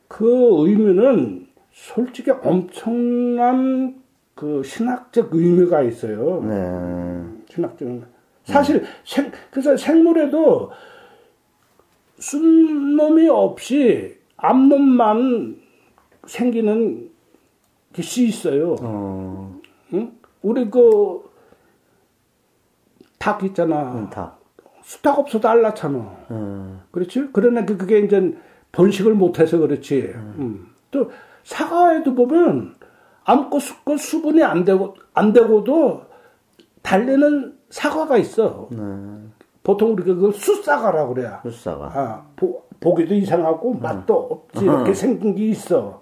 그 의미는 솔직히 엄청난 그 신학적 의미가 있어요. 신학적인 사실 그래서 생물에도 순놈이 없이 앞놈만 생기는 게 씨 있어요. 응? 우리 그 닭 있잖아. 닭. 수탉 없어도 알라잖아. 그렇지? 그러나 그게 이제 번식을 못해서 그렇지. 또 사과에도 보면 암컷, 수컷 수분이 안 되고도 달리는 사과가 있어. 보통 우리가 그걸 숫사과라고 그래요. 숫사과. 아, 보기도 이상하고 맛도 없지. 이렇게 생긴 게 있어.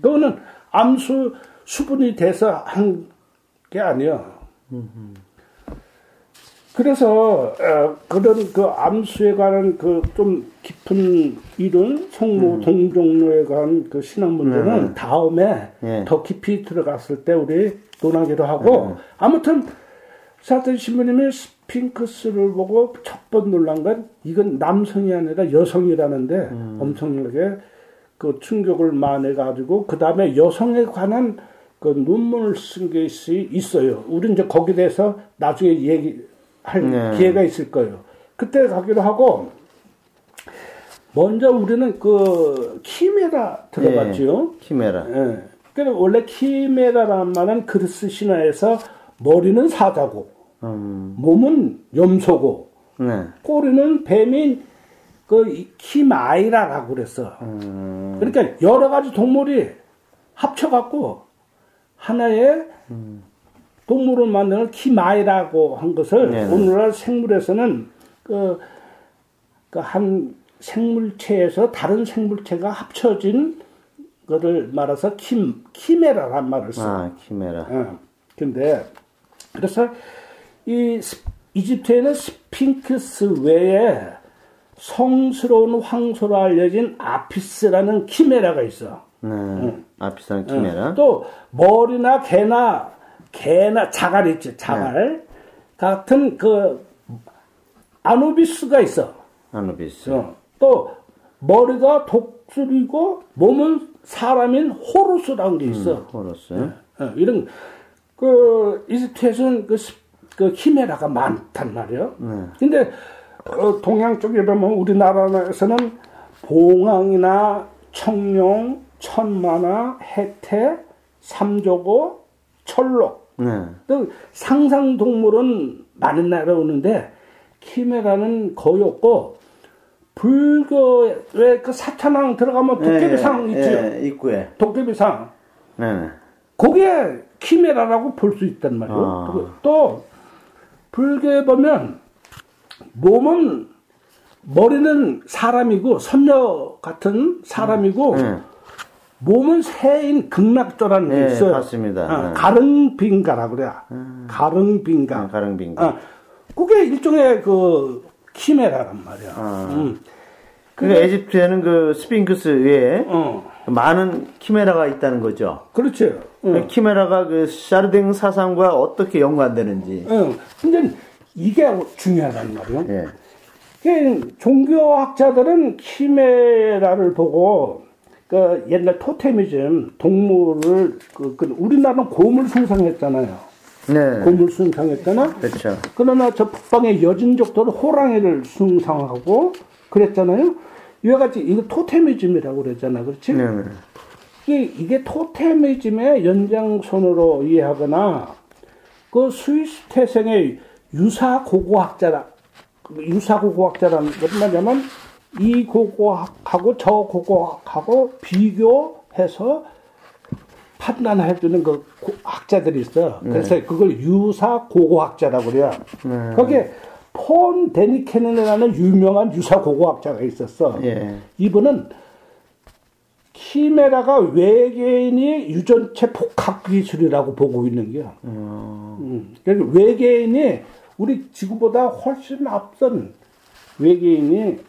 그거는 암수 수분이 돼서 한 게 아니야. 그래서 그런 그 암수에 관한 그 좀 깊은 이론, 성모 동정로에 관한 그 신학 문제는 다음에 더 깊이 들어갔을 때 우리 논하기로 하고 아무튼 사태 신부님이 스핑크스를 보고 첫 번 놀란 건 이건 남성이 아니라 여성이라는데 엄청나게 그 충격을 만해 가지고 그 다음에 여성에 관한 그 논문을 쓴 게 있어요. 우리 이제 거기에 대해서 나중에 얘기 할 기회가 있을 거예요. 그때 가기로 하고 먼저 우리는 그 키메라 들어봤죠. 키메라. 그러니까 원래 키메라라는 말은 그리스 신화에서 머리는 사자고, 몸은 염소고, 꼬리는 뱀인 그 키마이라라고 그랬어. 그러니까 여러 가지 동물이 합쳐갖고 하나의 동물을 만드는 키마이라고 한 것을 오늘날 생물에서는 그 한 생물체에서 다른 생물체가 합쳐진 것을 말해서 키메라란 말을 써. 아, 키메라. 근데 그래서 이 이집트에는 스핑크스 외에 성스러운 황소로 알려진 아피스라는 키메라가 있어. 아피스라는 키메라. 또 머리나 개나 자갈 있지, 자갈 같은 그 아누비스가 있어. 아누비스. 또 머리가 독수리고 몸은 사람인 호루스라는 게 있어. 호루스. 이런 그 이집트에서는 그 키메라가 많단 말이에요. 근데 동양 쪽에 보면 우리나라에서는 봉황이나 청룡, 천만화, 해태, 삼조고 철록 또 상상 동물은 많은 나라 오는데 키메라는 거의 없고 불교의 그 사천왕 들어가면 도깨비상 있죠. 입구에 도깨비상. 그게 키메라라고 볼 수 있단 말이에요. 또 불교에 보면 몸은 머리는 사람이고 선녀 같은 사람이고. 몸은 새인 극락도라는 게 있어요. 맞습니다. 가릉빙가라고 그래요. 가릉빙가. 그게 일종의 그 키메라란 말이야. 근데 에집트에는 그 스핑크스 외에 많은 키메라가 있다는 거죠. 그렇죠. 키메라가 그 샤르댕 사상과 어떻게 연관되는지. 근데 이게 중요하단 말이야. 종교학자들은 키메라를 보고 그 옛날 토테미즘 동물을 그 우리나라는 곰을 숭상했잖아요. 곰을 숭상했잖아. 그렇죠. 그러나 저 북방의 여진족들은 호랑이를 숭상하고 그랬잖아요. 이와 같이 이거 토테미즘이라고 그랬잖아, 그렇지? 이게 토테미즘의 연장선으로 이해하거나 그 스위스 태생의 유사고고학자라는 것은 뭐냐면. 이 고고학하고 저 고고학하고 비교해서 판단해주는 그 학자들이 있어. 그래서 그걸 유사 고고학자라고 그래요. 거기에 폰 데니케넨이라는 유명한 유사 고고학자가 있었어. 이분은 키메라가 외계인이 유전체 복합 기술이라고 보고 있는 거야. 그러니까 외계인이 우리 지구보다 훨씬 앞선 외계인이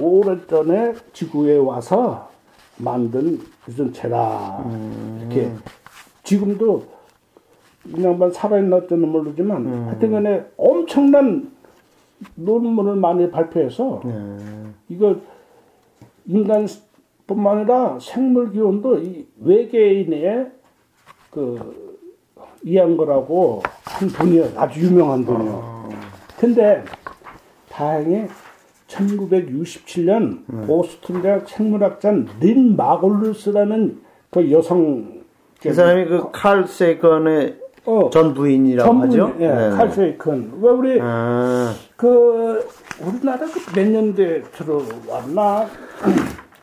오래전에 지구에 와서 만든 유전체라. 이렇게 지금도 이 양반 살아있는지는 모르지만 하여튼간에 엄청난 논문을 많이 발표해서 이거 인간뿐만 아니라 생물 기원도 이 외계인의 그 이양거라고 한 분이요, 아주 유명한 분이요. 근데 다행히 1967년 보스턴 대학 생물학자 린 마글루스라는 그 여성 그 사람이 그 칼 세이건의 전 부인이라고 하죠. 예, 네. 칼 세이건. 왜 우리 그 우리나라 그 몇 년대 들어왔나?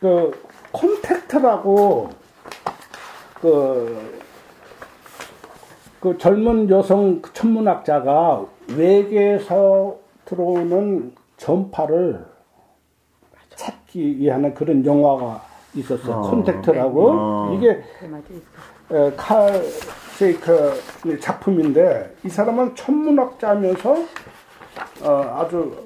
그 콤택트라고 그 젊은 여성 천문학자가 외계에서 들어오는 전파를 찾기 위한 그런 영화가 있었어. 콘택트라고. 이게 칼 세이컨의 작품인데 이 사람은 천문학자면서 아주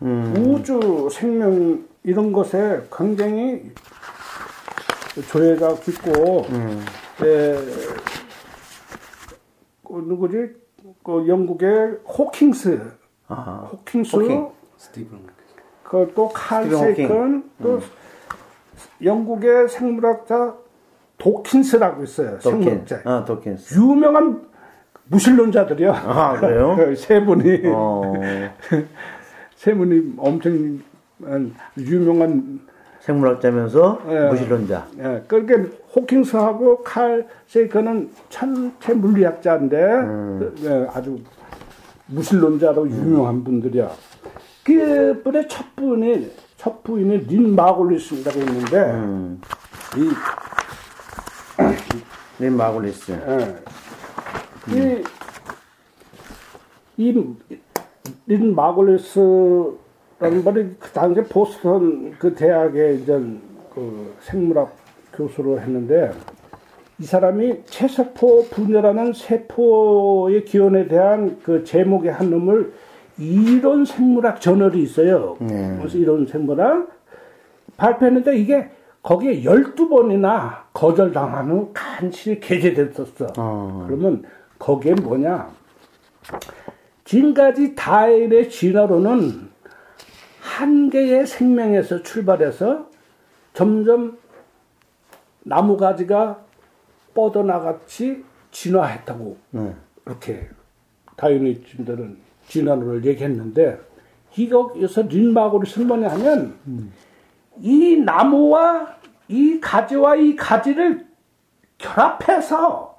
우주 생명 이런 것에 굉장히 조예가 깊고 누구지? 그 영국의 호킹스. 아하. 호킹스, 스티븐. 그 또 칼 세이건, 또 영국의 생물학자 도킨스라고 있어요. 도킨. 생물학자. 아, 도킨스. 유명한 무신론자들이요. 아, 그래요? 그 세 분이 세 분이 엄청 유명한 생물학자면서 무신론자. 예, 그렇게 호킹스하고 칼 세이건은 천체 물리학자인데 예, 아주 무신론자로 유명한 분들이야. 그분의 첫 부인이 린 마글루스라고 있는데, 린 마글루스. 예. 린 마글루스라는 분이 그 당시에 보스턴 그 대학에 이제 그 생물학 교수로 했는데, 이 사람이 체세포 분열하는 세포의 기원에 대한 그 제목의 한 놈을 이론 생물학 저널이 있어요. 그래서 이론 생물학 발표했는데 이게 거기에 12번이나 거절당하는 간신히 게재됐었어. 그러면 거기에 뭐냐? 지금까지 다일의 진화론은 한 개의 생명에서 출발해서 점점 나무가지가 뻗어나같이 진화했다고 이렇게 다윈이들은 진화론을 얘기했는데 이거에서 린 마글루스는 뭐냐 하면 이 나무와 이 가지와 이 가지를 결합해서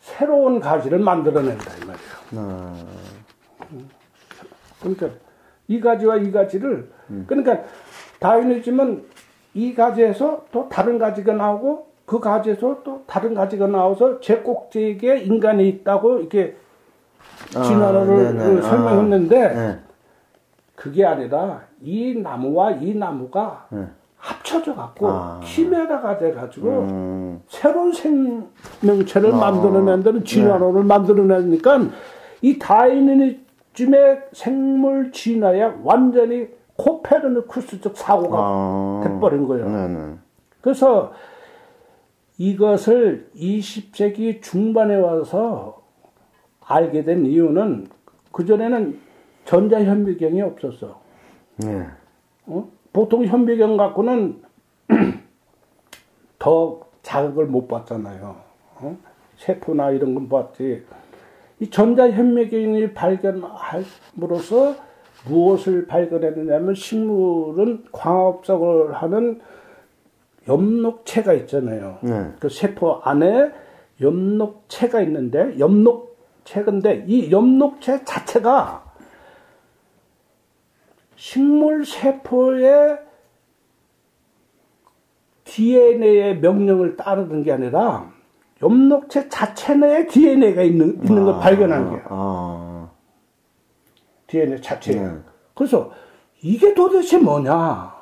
새로운 가지를 만들어낸다 이 말이에요. 그러니까 이 가지와 이 가지를 그러니까 다윈이즘은 이 가지에서 또 다른 가지가 나오고 그 가지에서 또 다른 가지가 나와서 제 꼭지에 인간이 있다고 이렇게 진화론을 설명했는데 그게 아니라 이 나무와 이 나무가 합쳐져 갖고 키메라가 돼 가지고 새로운 생명체를 만들어낸다는 진화론을 만들어내니까 이 다이내니즘의 생물 진화에 완전히 코페르니쿠스적 사고가 돼버린 거예요. 그래서 이것을 20세기 중반에 와서 알게 된 이유는 그전에는 전자현미경이 없었어. 보통 현미경 갖고는 더 자극을 못 받잖아요. 세포나 이런 건 봤지. 이 전자현미경이 발견함으로써 무엇을 발견했느냐면 식물은 광합성을 하는 엽록체가 있잖아요. 그 세포 안에 엽록체가 있는데, 엽록체인데, 이 엽록체 자체가 식물 세포의 DNA의 명령을 따르는 게 아니라, 엽록체 자체 내에 DNA가 있는 걸 발견한 거예요. DNA 자체에. 그래서 이게 도대체 뭐냐.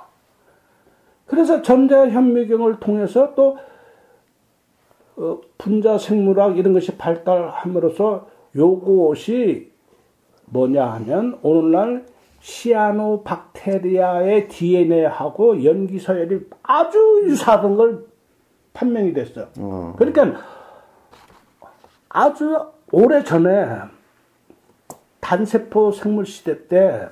그래서 전자현미경을 통해서 또 분자생물학 이런 것이 발달함으로써 요것이 뭐냐 하면 오늘날 시아노박테리아의 DNA하고 염기서열이 아주 유사한 걸 판명이 됐어. 그러니까 아주 오래전에 단세포 생물 시대 때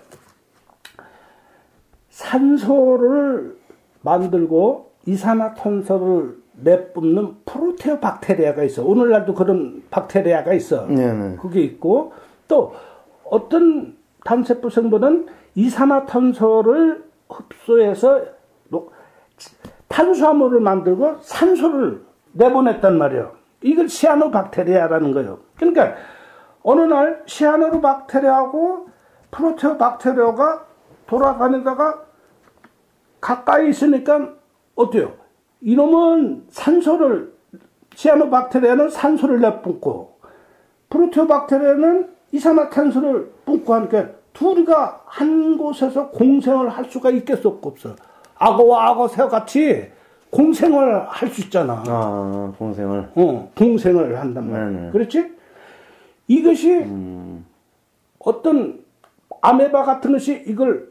산소를 만들고 이산화탄소를 내뿜는 프로테오 박테리아가 있어. 오늘날도 그런 박테리아가 있어. 네네. 그게 있고 또 어떤 단세포 생물은 이산화탄소를 흡수해서 탄수화물을 만들고 산소를 내보냈단 말이에요. 이걸 시아노박테리아라는 거예요. 그러니까 어느 날 시아노박테리아하고 프로테오박테리아가 돌아다니다가 가까이 있으니까 어때요? 이놈은 산소를, 시아노박테리아는 산소를 내뿜고 프로테오박테리아는 이산화탄소를 뿜고 하니까 둘이가 한 곳에서 공생을 할 수가 있겠어 없어? 악어와 악어새같이 공생을 할 수 있잖아. 아, 공생을. 공생을 한단 말이야. 네네. 그렇지? 이것이 어떤 아메바 같은 것이 이걸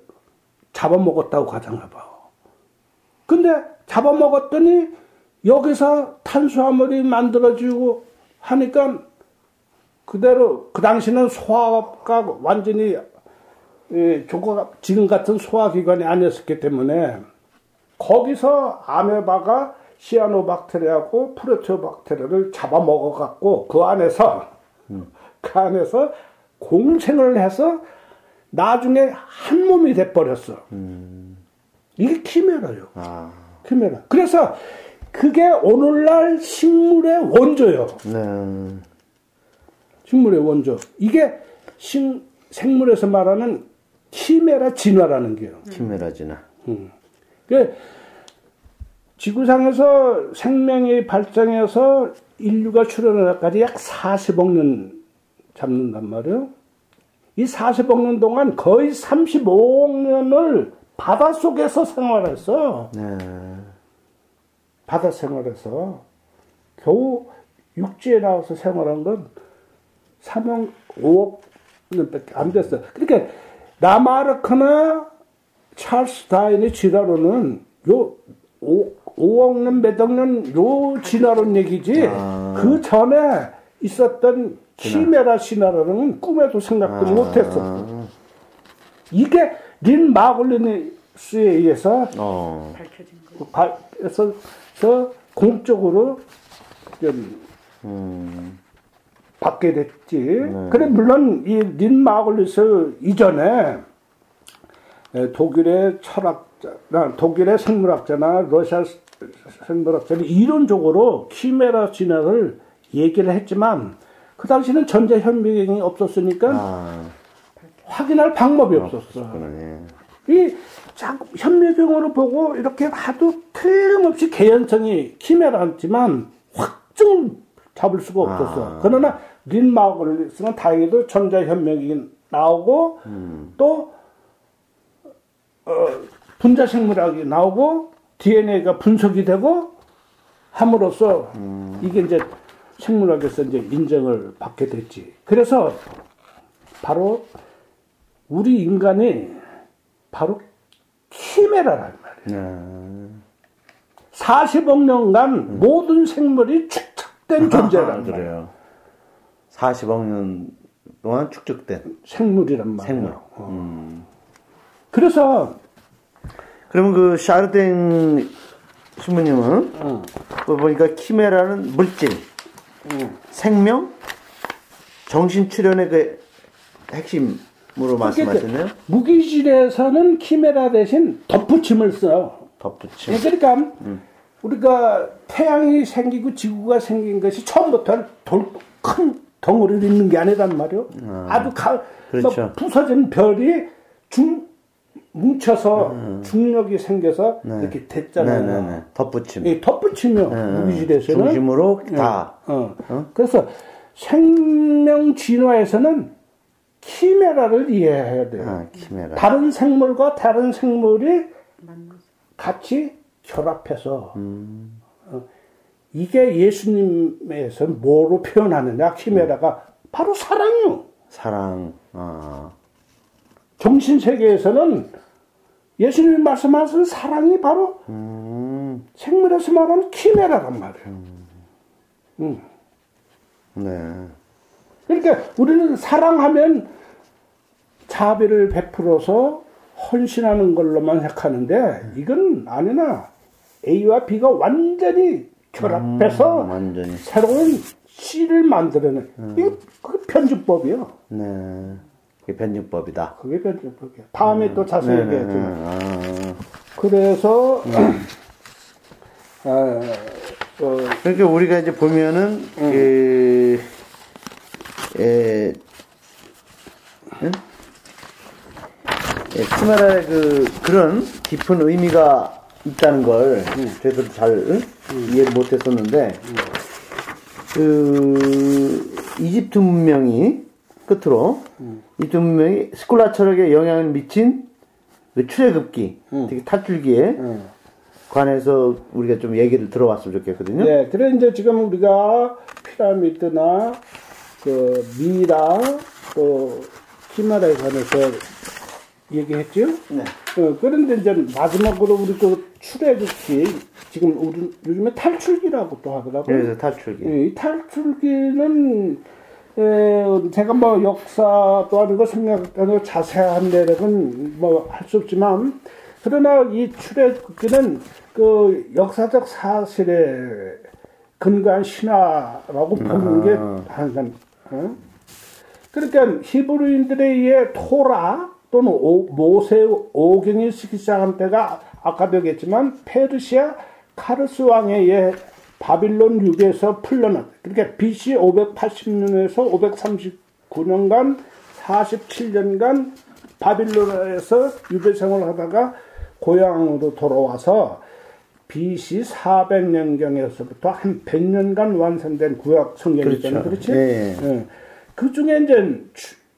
잡아먹었다고 가정해봐. 근데 잡아먹었더니 여기서 탄수화물이 만들어지고 하니까 그대로 그 당시는 소화가 완전히 지금 같은 소화기관이 아니었기 때문에 거기서 아메바가 시아노박테리아하고 프로테오박테리아를 잡아먹어갖고 그 안에서 공생을 해서 나중에 한 몸이 돼버렸어. 이게 키메라예요. 아. 키메라. 그래서 그게 오늘날 식물의 원조예요. 네. 식물의 원조. 이게 생물에서 말하는 키메라 진화라는 게요. 키메라 진화. 그 지구상에서 생명이 발전해서 인류가 출현하기까지 약 40억 년 잡는단 말이에요. 이 40억 년 동안 거의 35억 년을 바닷속에서 생활했어. 네. 바다 생활해서 겨우 육지에 나와서 생활한 건 3억 5억 년밖에 안 됐어. 그러니까 라마르크나 찰스 다윈이 진화론은 요 5억 년, 몇 억 년 요 진화론 얘기지. 아. 그 전에 있었던 키메라 신화론은 꿈에도 생각도 못했어. 이게 린 마글루스에 의해서 밝혀진 거에서 공적으로 좀 받게 됐지. 네. 그래 물론 이 린 마글루스 이전에 독일의 철학자나 독일의 생물학자나 러시아 생물학자는 이론적으로 키메라 진화를 얘기를 했지만 그 당시는 전자 현미경이 없었으니까 확인할 방법이 없었어. 네. 이 현미경으로 보고 이렇게 하도 틀림없이 개연성이 키메라였지만 확증을 잡을 수가 없었어. 그러나 린 마글루스는 다행히도 전자 현미경이 나오고 또 분자 생물학이 나오고 DNA가 분석이 되고 함으로써 이게 이제 생물학에서 이제 인정을 받게 됐지. 그래서 바로 우리 인간이 바로 키메라란 말이에요. 40억 년간 모든 생물이 축적된 존재란 말이에요. 40억 년 동안 축적된 생물이란 말이에요. 생물. 그래서 그러면 그 샤르댕 신부님은 보니까 키메라는 물질, 생명, 정신 출현의 그 핵심으로 말씀하셨네요. 무기질에서는 키메라 대신 덧붙임을 써. 덧붙임. 그러니까 우리가 태양이 생기고 지구가 생긴 것이 처음부터 큰 덩어리를 있는 게 아니란 말이에요. 아주 그렇죠. 부서진 별이 뭉쳐서 중력이 생겨서 이렇게 됐잖아요. 덧붙임. 예, 덧붙이면 무기질에서는 중심으로 다. 그래서 생명 진화에서는 키메라를 이해해야 돼요. 키메라. 다른 생물과 다른 생물이 같이 결합해서 이게 예수님에서 뭐로 표현하느냐? 키메라가 바로 사랑이요. 사랑. 정신세계에서는 예수님이 말씀하신 사랑이 바로 생물에서 말하는 키메라란 말이에요. 네. 그러니까 우리는 사랑하면 자비를 베풀어서 헌신하는 걸로만 생각하는데 이건 아니나 A와 B가 완전히 결합해서 완전히. 새로운 C를 만들어낸 이게 편집법이에요. 네. 그게 편집법이다. 그게 편집법이야. 다음에 또 자세히 얘기해야죠. 그래서 그러니까 우리가 이제 보면은 치마라의 그런 깊은 의미가 있다는 걸 저희도 잘 이해를 못했었는데 그 이집트 문명이 끝으로 이집트 문명이 스콜라 철학에 영향을 미친 그 출애굽기, 특히 탓줄기에 관해서 우리가 좀 얘기를 들어왔으면 좋겠거든요. 네, 그래 이제 지금 우리가 피라미드나 그 미라 또 키마라에 관해서 얘기했죠. 네. 그런데 이제 마지막으로 우리 그 출애굽기 지금 우리 요즘에 탈출기라고 또 하더라고요. 그래서 탈출기. 이 탈출기는 제가 뭐 역사 또 하는 거 생각하는 자세한 내력은 뭐 할 수 없지만 그러나 이 출애굽기는 그 역사적 사실에 근거한 신화라고 보는 게 항상 그러니까 히브리인들에 의해 토라 또는 모세 오경이 쓰기 시작한 때가 아까도 얘기했지만 페르시아 카르스 왕에 의해 바빌론 유배에서 풀려난 그러니까 BC 580년에서 539년간 47년간 바빌론에서 유배 생활을 하다가 고향으로 돌아와서 BC 400년경에서부터 한 100년간 완성된 구약 성경이잖아요. 그렇죠. 네. 네. 그 중에 이제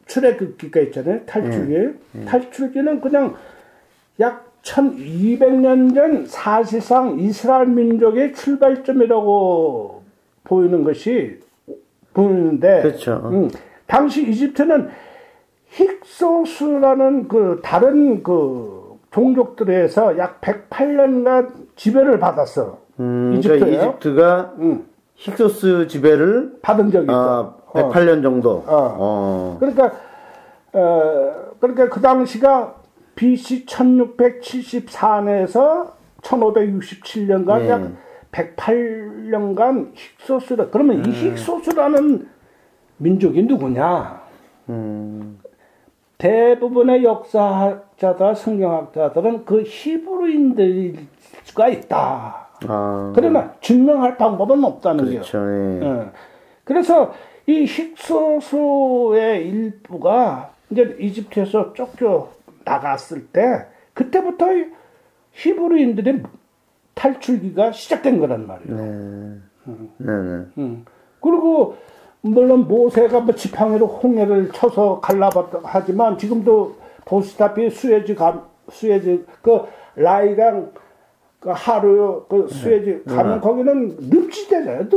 출애굽기가 있잖아요. 탈출기. 탈출기는 그냥 약 1200년 전 사실상 이스라엘 민족의 출발점이라고 보이는 것이 보이는데 그렇죠. 당시 이집트는 힉소스라는 그 다른 그 종족들에서 약 108년간 지배를 받았어. 그러니까 이집트가 힉소스 지배를 받은 적이 있어. 108년 정도. 그러니까 그 당시가 BC 1674년에서 1567년간 약 108년간 힉소스라. 그러면 이 힉소스라는 민족이 누구냐? 대부분의 역사학자다, 성경학자들은 그 히브리인들일 수가 있다. 그러나 증명할 방법은 없다는 거예요. 그래서 이 힉소스의 일부가 이제 이집트에서 쫓겨 나갔을 때 그때부터 히브리인들의 탈출기가 시작된 거란 말이에요. 그리고 물론 모세가 뭐 지팡이로 홍해를 쳐서 갈라봤다 하지만 지금도 보시다시피 수에즈 그 라이강 그 하루 그 수에즈 가면 거기는 늪지대잖아요.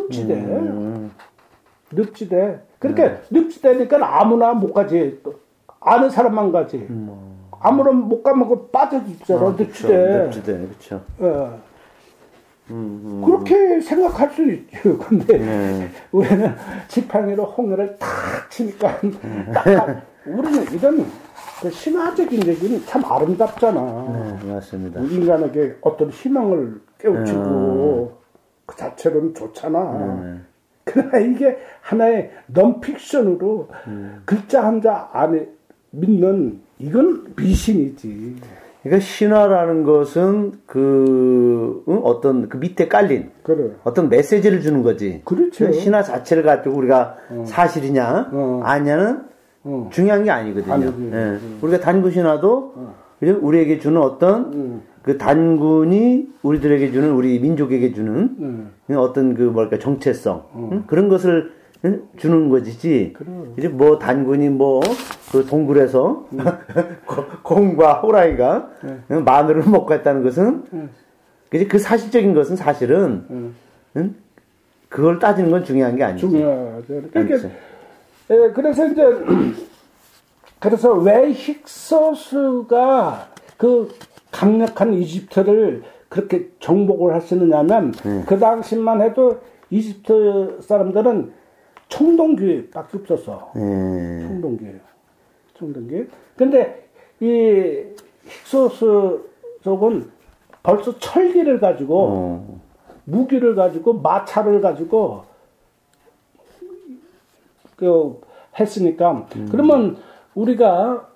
늪지대. 그렇게 늪지대니까 아무나 못 가지. 아는 사람만 가지. 아무런 못 가면 그 빠져 죽잖아. 늪지대. 그렇죠. 그렇게 생각할 수 있죠. 근데 우리는 지팡이로 홍해를 탁 치니까 우리는 이런 그 신화적인 얘기는 참 아름답잖아. 네, 맞습니다. 인간에게 어떤 희망을 깨우치고 그 자체로는 좋잖아. 그러나 이게 하나의 넌픽션으로 글자 한자 안에 믿는 이건 미신이지. 그러니까 신화라는 것은 그 어떤 그 밑에 깔린 그래. 어떤 메시지를 주는 거지. 그렇죠. 신화 자체를 가지고 우리가 사실이냐 아니냐는 중요한 게 아니거든요. 우리가 단군 신화도 우리에게 주는 어떤 그 단군이 우리들에게 주는 우리 민족에게 주는 어떤 그 뭐랄까 정체성 그런 것을 주는 것이지. 이제 뭐 단군이 뭐 그 동굴에서 곰과 호랑이가 마늘을 먹고 했다는 것은 이제 그 사실적인 것은 사실은 그걸 따지는 건 중요한 게 아니죠. 그러니까 그래서 이제 그래서 왜 힉소스가 그 강력한 이집트를 그렇게 정복을 했었느냐면 그 당시만 해도 이집트 사람들은 총동교육밖에 없었어. 총동교육. 총동교육. 근데 이 힉소스 쪽은 벌써 철기를 가지고 무기를 가지고 마차를 가지고 그 했으니까 그러면 우리가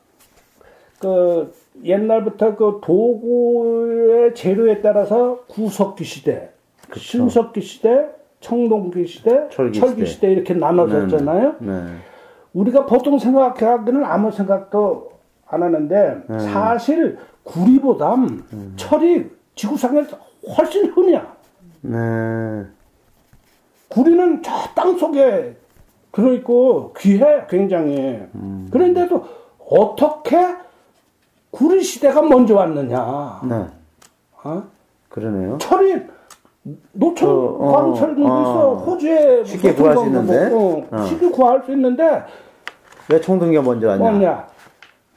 그 옛날부터 그 도구의 재료에 따라서 구석기 시대, 그쵸. 신석기 시대, 청동기 시대, 철기 시대 이렇게 나눠졌잖아요. 네. 우리가 보통 생각하기는 아무 생각도 안 하는데 네. 사실 구리보다 철이 지구상에 훨씬 흔이야. 네. 구리는 저 땅 속에 들어있고 귀해 굉장히. 그런데도 어떻게 구리 시대가 먼저 왔느냐. 네. 어? 그러네요. 철이 노천 광철도 있어. 호주에 쉽게 구할 수 있는데. 쉽게 구할 수 있는데 왜 청동기가 먼저 왔냐?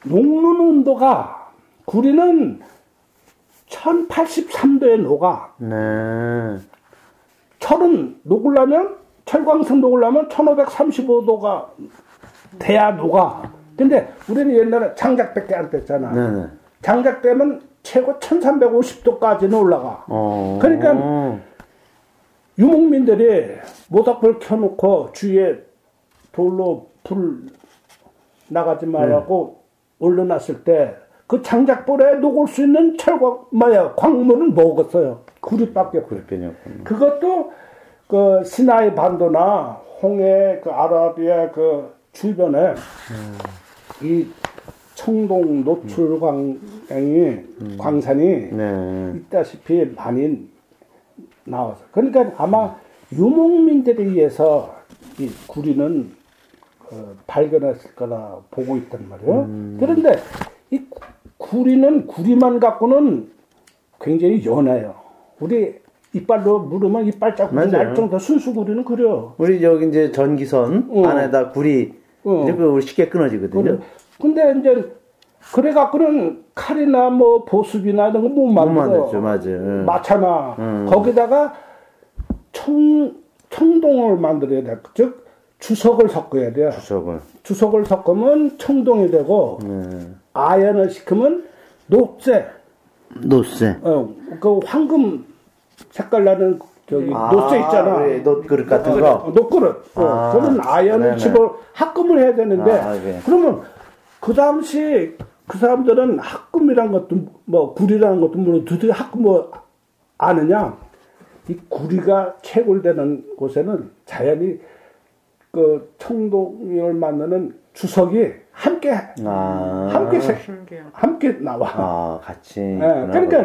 녹는 온도가 구리는 1083도에 녹아. 네. 철은 녹으려면 철광석 녹으려면 1535도가 돼야 녹아. 근데 우리는 옛날에 장작밖에 안 됐잖아. 네네. 장작 되면 최고 1350도까지는 올라가. 그러니까 유목민들이 모닥불 켜놓고 주위에 돌로 불 나가지 말라고 네. 올려놨을 때 그 장작불에 녹을 수 있는 광물은 먹었어요. 구리밖에. 그것도 그 시나이 반도나 홍해 그 아라비아 그 주변에 이 청동 노출 광산이 네. 있다시피 많이 나와서 그러니까 아마 유목민들에 의해서 이 구리는 발견했을 거라 보고 있단 말이에요. 그런데 이 구리는 구리만 갖고는 굉장히 연해요. 우리 이빨로 물으면 이빨 자국이 날 정도 순수구리는 그래요. 우리 여기 이제 전기선 안에다 구리 이제 쉽게 끊어지거든요. 근데 이제 그래갖고는 칼이나 뭐 보습이나 이런 거 못 만들죠. 맞아요. 마차나 거기다가 청동을 만들어야 돼. 즉 주석을 섞어야 돼요. 주석을 섞으면 청동이 되고 아연을 시키면 노쇠. 그 황금 색깔 나는 저기 노쇠 있잖아. 네, 놋그릇 같은 거. 놋그릇. 저는 아연을 집어 합금을 해야 되는데 네. 그러면 그 당시 그 사람들은 합금이란 것도 뭐 구리라는 것도 물론 도대체 합금 뭐 아느냐? 이 구리가 채굴되는 곳에는 자연히 그 청동을 만드는 주석이 함께 나와. 같이. 네. 그러니까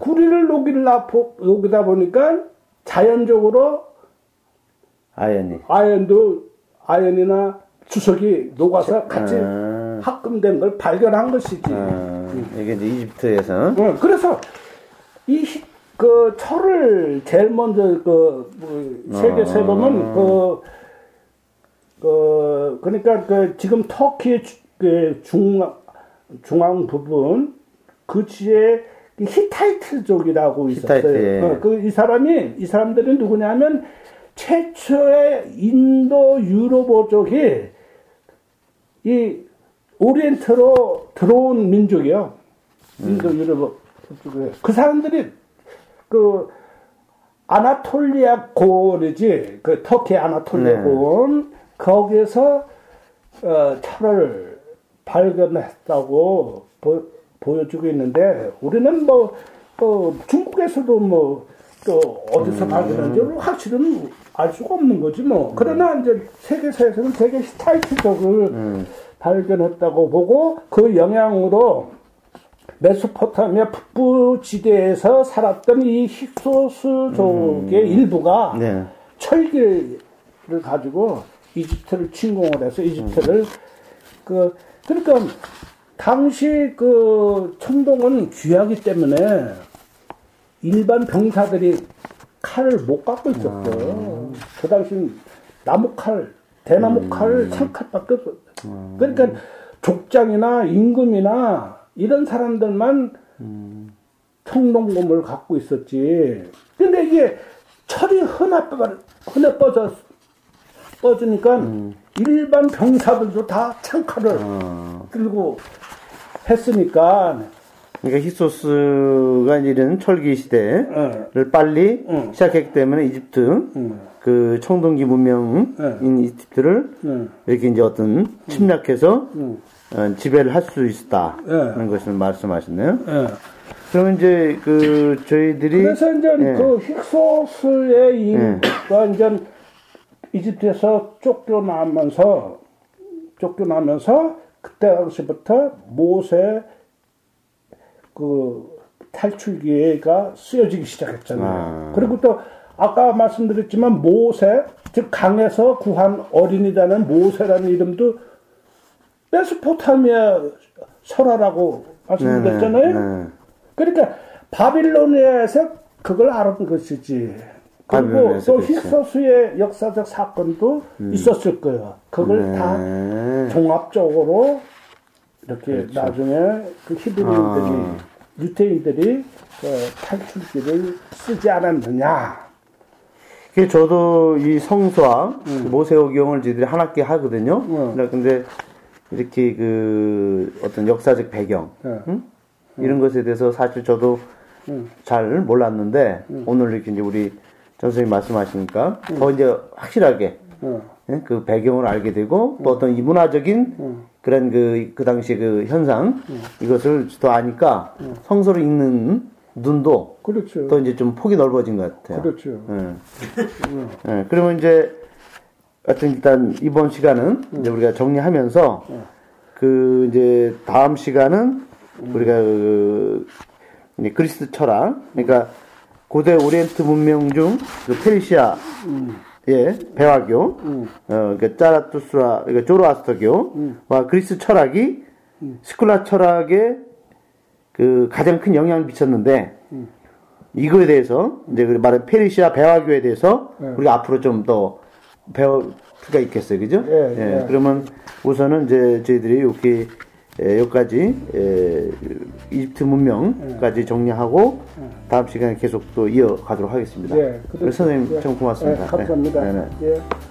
구리를 녹이다 보니까 자연적으로 아연이나 주석이 녹아서 같이 합금된 걸 발견한 것이지. 이게 이제 이집트에서. 그래서 그 철을 제일 먼저 세계 세범은 그러니까 그 지금 터키의 중앙 부분 그 지에 히타이트족이라고 있었어요. 이 사람들이 누구냐면 최초의 인도 유로보족이 이 오리엔트로 들어온 민족이에요. 인도 유로보족. 그 사람들이 그 아나톨리아 고원이지. 그 터키 아나톨리아 고원. 거기에서 철을 발견했다고 보여주고 있는데 우리는 중국에서도 또 어디서 발견한지 확실히는 알 수가 없는 거지 뭐. 그러나 이제 세계사에서는 되게 히타이트족을 발견했다고 보고 그 영향으로 메소포타미아 북부 지대에서 살았던 이 힉소스족의 일부가 철기를 가지고 이집트를 침공을 해서 이집트를 그러니까 당시 그 청동은 귀하기 때문에 일반 병사들이 칼을 못 갖고 있었어요. 그 당시 나무칼, 대나무칼, 창칼밖에 없었어요. 그러니까 족장이나 임금이나 이런 사람들만 청동검을 갖고 있었지. 근데 이게 철이 흔해 뻗었어. 뻗으니까 일반 병사들도 다 창칼을 들고 했으니까. 그러니까 힉소스가 이르는 철기 시대를 빨리 시작했기 때문에 이집트 그 청동기 문명인 이집트를 이렇게 이제 어떤 침략해서 지배를 할 수 있었다는 것을 말씀하셨네요. 그러면 이제 그 저희들이 그래서 이제 그 힉소스의 인구가 이제 이집트에서 쫓겨나면서 그때 당시부터 모세 그 탈출기가 쓰여지기 시작했잖아요. 그리고 또 아까 말씀드렸지만 모세, 즉 강에서 구한 어린이라는 모세라는 이름도 메소포타미아 설화라고 말씀드렸잖아요. 그러니까 바빌로니아에서 그걸 알았던 것이지. 그리고 또 힉소스의 역사적 사건도 있었을 거예요. 그걸 다 종합적으로 이렇게 그렇죠. 나중에 그 히브리인들이 유태인들이 그 탈출기를 쓰지 않았느냐. 저도 이 성수학 모세오경을 저희들이 한 학기 하거든요. 근데 이렇게 그 어떤 역사적 배경 이런 것에 대해서 사실 저도 잘 몰랐는데 오늘 이렇게 이제 우리 정 선생님 말씀하시니까 더 이제 확실하게 그 배경을 알게 되고 또 어떤 이문화적인 그런 그 당시 그 현상 이것을 또 아니까 성서를 읽는 눈도 그렇죠. 또 이제 좀 폭이 넓어진 것 같아요. 그렇죠. 네, 그러면 이제 하여튼 일단 이번 시간은 이제 우리가 정리하면서 그 이제 다음 시간은 우리가 그 이제 그리스 철학 그러니까 고대 오리엔트 문명 중 그 페르시아 예, 배화교, 그러니까 짜라투스라, 그러니까 조로아스터교와 그리스 철학이 스콜라 철학에 그 가장 큰 영향을 미쳤는데 이거에 대해서 이제 말한 페르시아 배화교에 대해서 우리가 앞으로 좀 더 배울 수가 있겠어요, 그죠? 예, 예. 예. 그러면 우선은 이제 저희들이 이렇게 여기까지 이집트 문명까지 정리하고 다음 시간에 계속 또 이어가도록 하겠습니다. 예, 그래서 선생님 참 고맙습니다. 예, 감사합니다. 네, 네. 예.